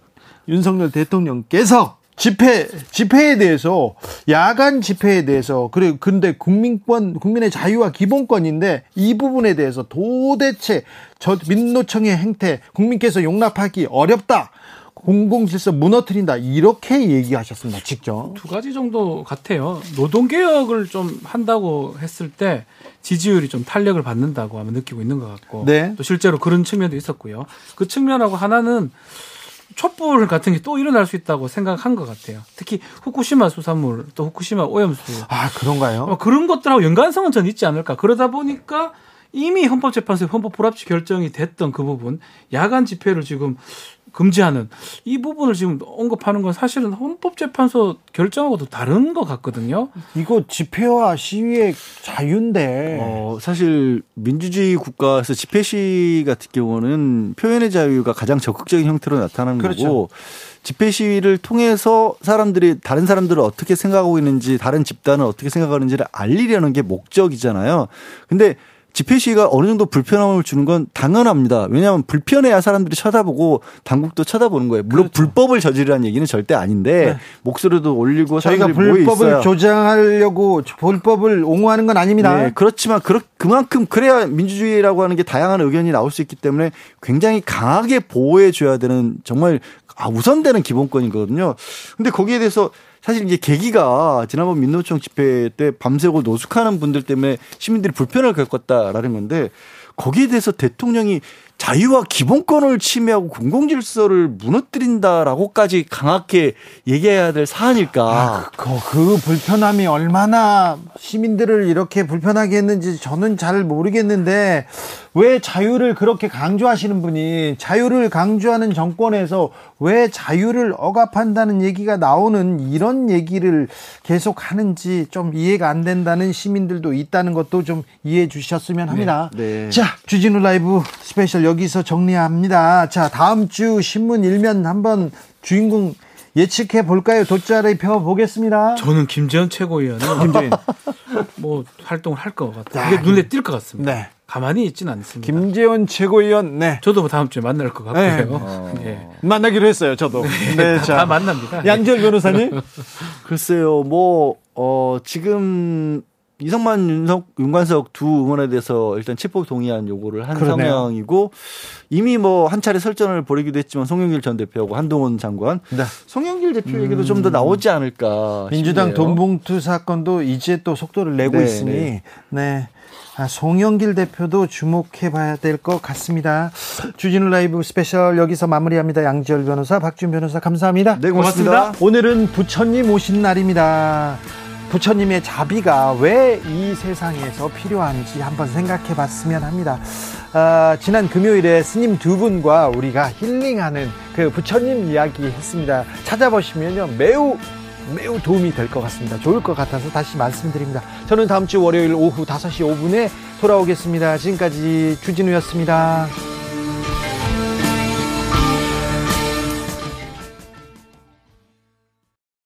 윤석열 대통령께서 집회에 대해서, 야간 집회에 대해서, 그리고 근데 국민의 자유와 기본권인데 이 부분에 대해서 도대체 저 민노총의 행태, 국민께서 용납하기 어렵다. 공공질서 무너뜨린다. 이렇게 얘기하셨습니다. 직접. 두 가지 정도 같아요. 노동개혁을 좀 한다고 했을 때 지지율이 좀 탄력을 받는다고 아마 느끼고 있는 것 같고. 네. 또 실제로 그런 측면도 있었고요. 그 측면하고 하나는 촛불 같은 게 또 일어날 수 있다고 생각한 것 같아요. 특히 후쿠시마 수산물, 또 후쿠시마 오염수. 아, 그런가요? 그런 것들하고 연관성은 전 있지 않을까. 그러다 보니까 이미 헌법재판소의 헌법불합치 결정이 됐던 그 부분, 야간 집회를 지금 금지하는 이 부분을 지금 언급하는 건 사실은 헌법재판소 결정하고도 다른 것 같거든요. 이거 집회와 시위의 자유인데. 사실 민주주의 국가에서 집회 시위 같은 경우는 표현의 자유가 가장 적극적인 형태로 나타나는 그렇죠. 거고 집회 시위를 통해서 사람들이 다른 사람들을 어떻게 생각하고 있는지 다른 집단을 어떻게 생각하는지를 알리려는 게 목적이잖아요. 근데 집회 시위가 어느 정도 불편함을 주는 건 당연합니다. 왜냐하면 불편해야 사람들이 쳐다보고 당국도 쳐다보는 거예요. 물론 그렇죠. 불법을 저지르라는 얘기는 절대 아닌데 네. 목소리도 올리고 저희가 불법을 조장하려고 불법을 옹호하는 건 아닙니다. 네, 그렇지만 그만큼 그래야 민주주의라고 하는 게 다양한 의견이 나올 수 있기 때문에 굉장히 강하게 보호해 줘야 되는 정말 우선되는 기본권이거든요. 근데 거기에 대해서 사실 이제 계기가 지난번 민노총 집회 때 밤새고 노숙하는 분들 때문에 시민들이 불편을 겪었다라는 건데 거기에 대해서 대통령이 자유와 기본권을 침해하고 공공질서를 무너뜨린다라고까지 강하게 얘기해야 될 사안일까. 그 불편함이 얼마나 시민들을 이렇게 불편하게 했는지 저는 잘 모르겠는데 왜 자유를 그렇게 강조하시는 분이 자유를 강조하는 정권에서 왜 자유를 억압한다는 얘기가 나오는 이런 얘기를 계속 하는지 좀 이해가 안 된다는 시민들도 있다는 것도 좀 이해해 주셨으면 합니다. 네. 자, 주진우 라이브 스페셜 여기서 정리합니다. 자, 다음 주 신문 일면 한번 주인공 예측해 볼까요? 돗자리 펴 보겠습니다. 저는 김재원 최고위원은 김재원 뭐 활동을 할 것 같아요. 이게 눈에 띌 것 같습니다. 네. 가만히 있지는 않습니다. 김재원 최고위원, 네. 저도 뭐 다음 주에 만날 것 같고요. 네. 네. 만나기로 했어요, 저도. 네, 네 자. 다 만납니다. 양지열 변호사님? 글쎄요, 지금. 이성만, 윤관석 두 의원에 대해서 일단 체포 동의안 요구를 한 그러네요. 상황이고 이미 한 차례 설전을 벌이기도 했지만 송영길 전 대표하고 한동훈 장관. 네. 송영길 대표 얘기도 좀 더 나오지 않을까. 민주당 싶네요. 돈봉투 사건도 이제 또 속도를 내고 있으니. 네. 아, 송영길 대표도 주목해 봐야 될 것 같습니다. 주진우 라이브 스페셜 여기서 마무리합니다. 양지열 변호사, 박지훈 변호사 감사합니다. 네, 고맙습니다. 오늘은 부처님 오신 날입니다. 부처님의 자비가 왜 이 세상에서 필요한지 한번 생각해 봤으면 합니다. 지난 금요일에 스님 두 분과 우리가 힐링하는 그 부처님 이야기 했습니다. 찾아보시면요. 매우 매우 도움이 될 것 같습니다. 좋을 것 같아서 다시 말씀드립니다. 저는 다음 주 월요일 오후 5시 5분에 돌아오겠습니다. 지금까지 주진우였습니다.